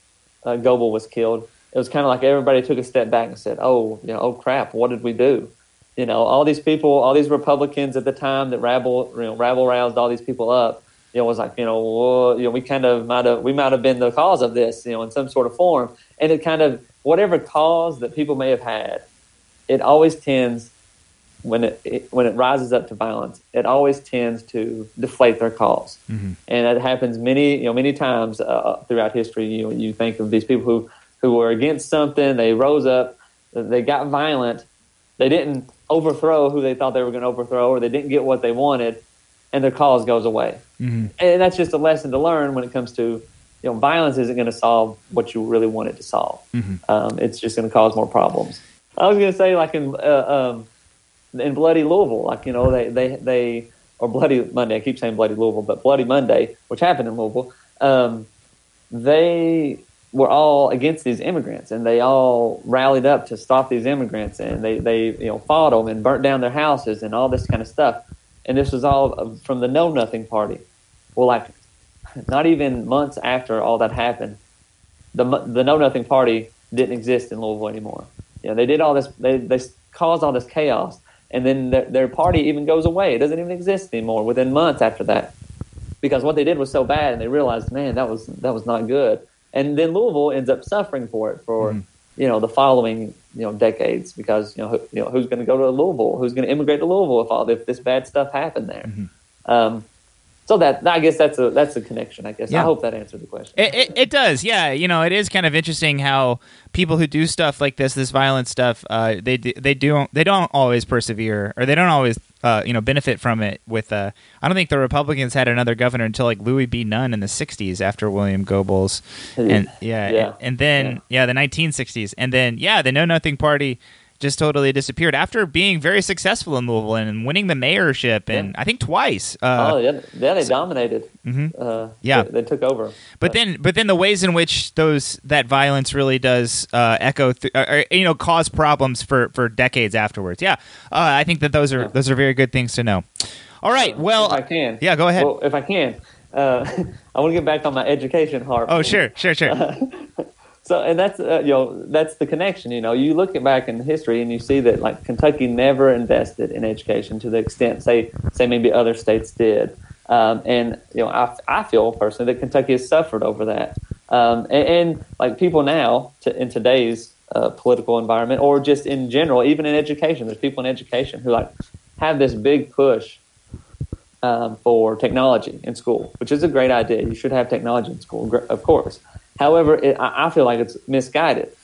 uh, Goebel was killed, it was kind of like everybody took a step back and said, oh, you know, oh, crap, what did we do? You know, all these people, all these Republicans at the time that rabble, you know, rabble roused all these people up, you know, was like, you know, well, you know, we kind of might have, we might have been the cause of this, you know, in some sort of form. And it kind of, whatever cause that people may have had, it always tends, when it, it when it rises up to violence, it always tends to deflate their cause. Mm-hmm. And it happens many, you know, many times uh, throughout history. You know, you think of these people who, who were against something, they rose up, they got violent, they didn't overthrow who they thought they were going to overthrow, or they didn't get what they wanted, and their cause goes away. Mm-hmm. And that's just a lesson to learn when it comes to, you know, violence isn't going to solve what you really want it to solve. Mm-hmm. Um, it's just going to cause more problems. I was going to say, like in uh, um, in Bloody Louisville, like, you know, they, they, they or Bloody Monday, I keep saying Bloody Louisville, but Bloody Monday, which happened in Louisville, um, they were all against these immigrants, and they all rallied up to stop these immigrants, and they, they you know, fought them and burnt down their houses and all this kind of stuff. And this was all from the Know Nothing Party. Well, like, not even months after all that happened, the the Know Nothing Party didn't exist in Louisville anymore. You know, they did all this, they they caused all this chaos, and then their, their party even goes away. It doesn't even exist anymore within months after that, because what they did was so bad, and they realized, man, that was that was not good. And then Louisville ends up suffering for it for, mm. you know, the following, you know, decades, because, you know, who, you know who's going to go to Louisville? Who's going to immigrate to Louisville if all if this bad stuff happened there? Mm-hmm. Um, so that I guess that's a that's a connection, I guess. Yeah. I hope that answered the question. It, it, it does, yeah. You know, it is kind of interesting how people who do stuff like this, this violent stuff, uh, they they don't they don't always persevere, or they don't always uh, you know benefit from it. With uh, I don't think the Republicans had another governor until like Louis B. Nunn in the sixties after William Goebel's, and yeah, yeah. And, and then yeah. yeah, the nineteen sixties, and then yeah, the Know Nothing Party just totally disappeared after being very successful in Louisville and winning the mayorship, and yeah. I think twice. Uh, oh, yeah, yeah they so, dominated. Mm-hmm. Uh, yeah, they, they took over. But uh, then, but then the ways in which those that violence really does uh, echo, th- or, you know, cause problems for, for decades afterwards. Yeah, uh, I think that those are yeah. those are very good things to know. All right, well, if I can. Yeah, go ahead. Well, if I can, uh, I want to get back on my education harp. Oh, sure, sure, sure. So, and that's uh, you know that's the connection. You know, you look back in history and you see that, like, Kentucky never invested in education to the extent, say, say maybe other states did. Um, and you know, I, I feel personally that Kentucky has suffered over that. Um, and, and like people now to, in today's uh, political environment, or just in general, even in education, there's people in education who like have this big push um, for technology in school, which is a great idea. You should have technology in school, of course. However, it, I feel like it's misguided.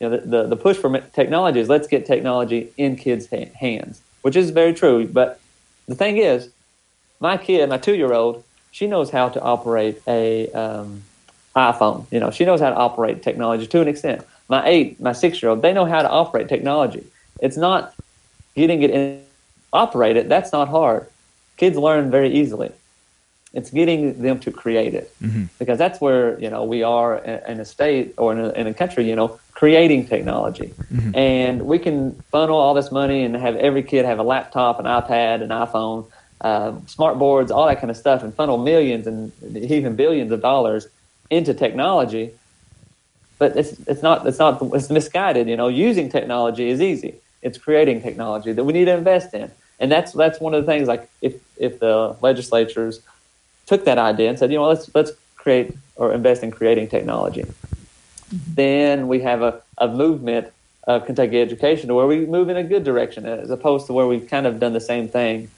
You know, the, the, the push for technology is let's get technology in kids' ha- hands, which is very true. But the thing is, my kid, my two-year-old, she knows how to operate a um, iPhone. You know, she knows how to operate technology to an extent. My eight, my six-year-old, they know how to operate technology. It's not getting it in, operate it. That's not hard. Kids learn very easily. It's getting them to create it, mm-hmm. because that's where, you know, we are in a state or in a, in a country, you know, creating technology. Mm-hmm. And we can funnel all this money and have every kid have a laptop, an iPad, an iPhone, uh, smart boards, all that kind of stuff, and funnel millions and even billions of dollars into technology. But it's it's not it's not it's misguided. You know, using technology is easy. It's creating technology that we need to invest in, and that's that's one of the things. Like if if the legislatures took that idea and said, you know, let's let's create or invest in creating technology. Then we have a, a movement of Kentucky education to where we move in a good direction, as opposed to where we've kind of done the same thing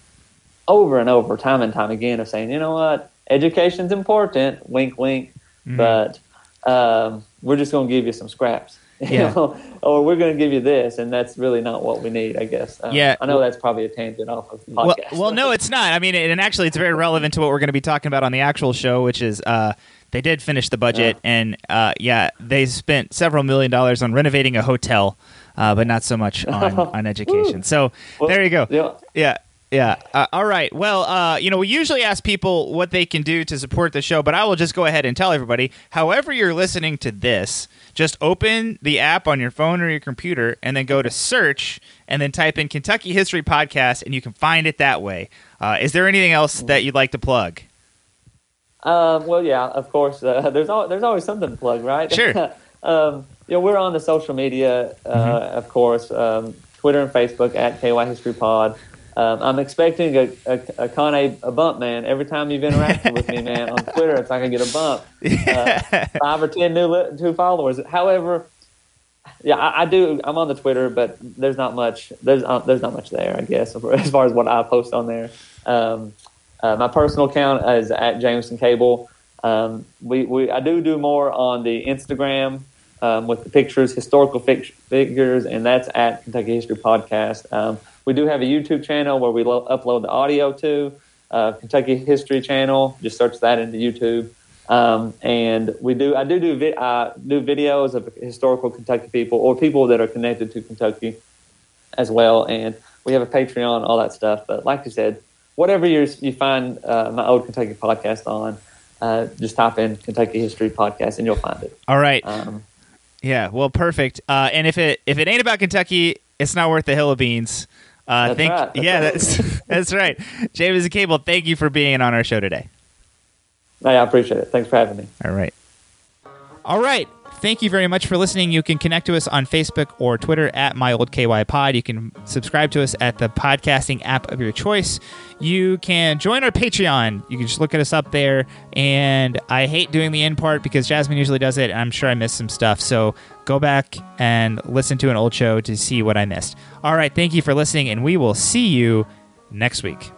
over and over, time and time again, of saying, you know what, education's important, wink, wink, mm-hmm. but um, we're just going to give you some scraps. Yeah. You know, or we're going to give you this, and that's really not what we need, I guess. Um, yeah. I know that's probably a tangent off of the podcast. Well, well, no, it's not. I mean, and actually it's very relevant to what we're going to be talking about on the actual show, which is uh, they did finish the budget, yeah. and uh, yeah, they spent several million dollars on renovating a hotel, uh, but not so much on, on education. So well, there you go. Yeah. Yeah. Yeah. Uh, all right. Well, uh, you know, we usually ask people what they can do to support the show, but I will just go ahead and tell everybody, however you're listening to this, just open the app on your phone or your computer and then go to search and then type in Kentucky History Podcast, and you can find it that way. Uh, is there anything else that you'd like to plug? Um, well, yeah, of course. Uh, there's al- there's always something to plug, right? Sure. um, you know, we're on the social media, uh, mm-hmm. of course, um, Twitter and Facebook at K Y History Pod. Um, I'm expecting a, a, a Con a, a bump, man. Every time you've interacted with me, man, on Twitter, it's like I get a bump. Uh, five or ten new li- two followers. However, yeah, I, I do. I'm on the Twitter, but there's not much. There's uh, there's not much there, I guess, as far as what I post on there. Um, uh, my personal account is at Jamison Cable. Um, we, we I do do more on the Instagram um, with the pictures, historical fic- figures, and that's at Kentucky History Podcast. Um, We do have a YouTube channel where we lo- upload the audio to, uh, Kentucky History Channel. Just search that into YouTube. Um, and we do, I do do, vi- uh, do videos of historical Kentucky people or people that are connected to Kentucky as well. And we have a Patreon, all that stuff. But like you said, whatever you're, you find uh, my old Kentucky podcast on, uh, just type in Kentucky History Podcast and you'll find it. All right. Um, yeah. Well, perfect. Uh, and if it if it ain't about Kentucky, it's not worth the hill of beans. Uh, that's thank, right. That's yeah, right. that's that's right. Jamison Cable, thank you for being on our show today. I appreciate it. Thanks for having me. All right. All right. Thank you very much for listening. You can connect to us on Facebook or Twitter at My Old K Y Pod. You can subscribe to us at the podcasting app of your choice. You can join our Patreon. You can just look at us up there. And I hate doing the end part because Jasmine usually does it, and I'm sure I missed some stuff. So go back and listen to an old show to see what I missed. All right. Thank you for listening, and we will see you next week.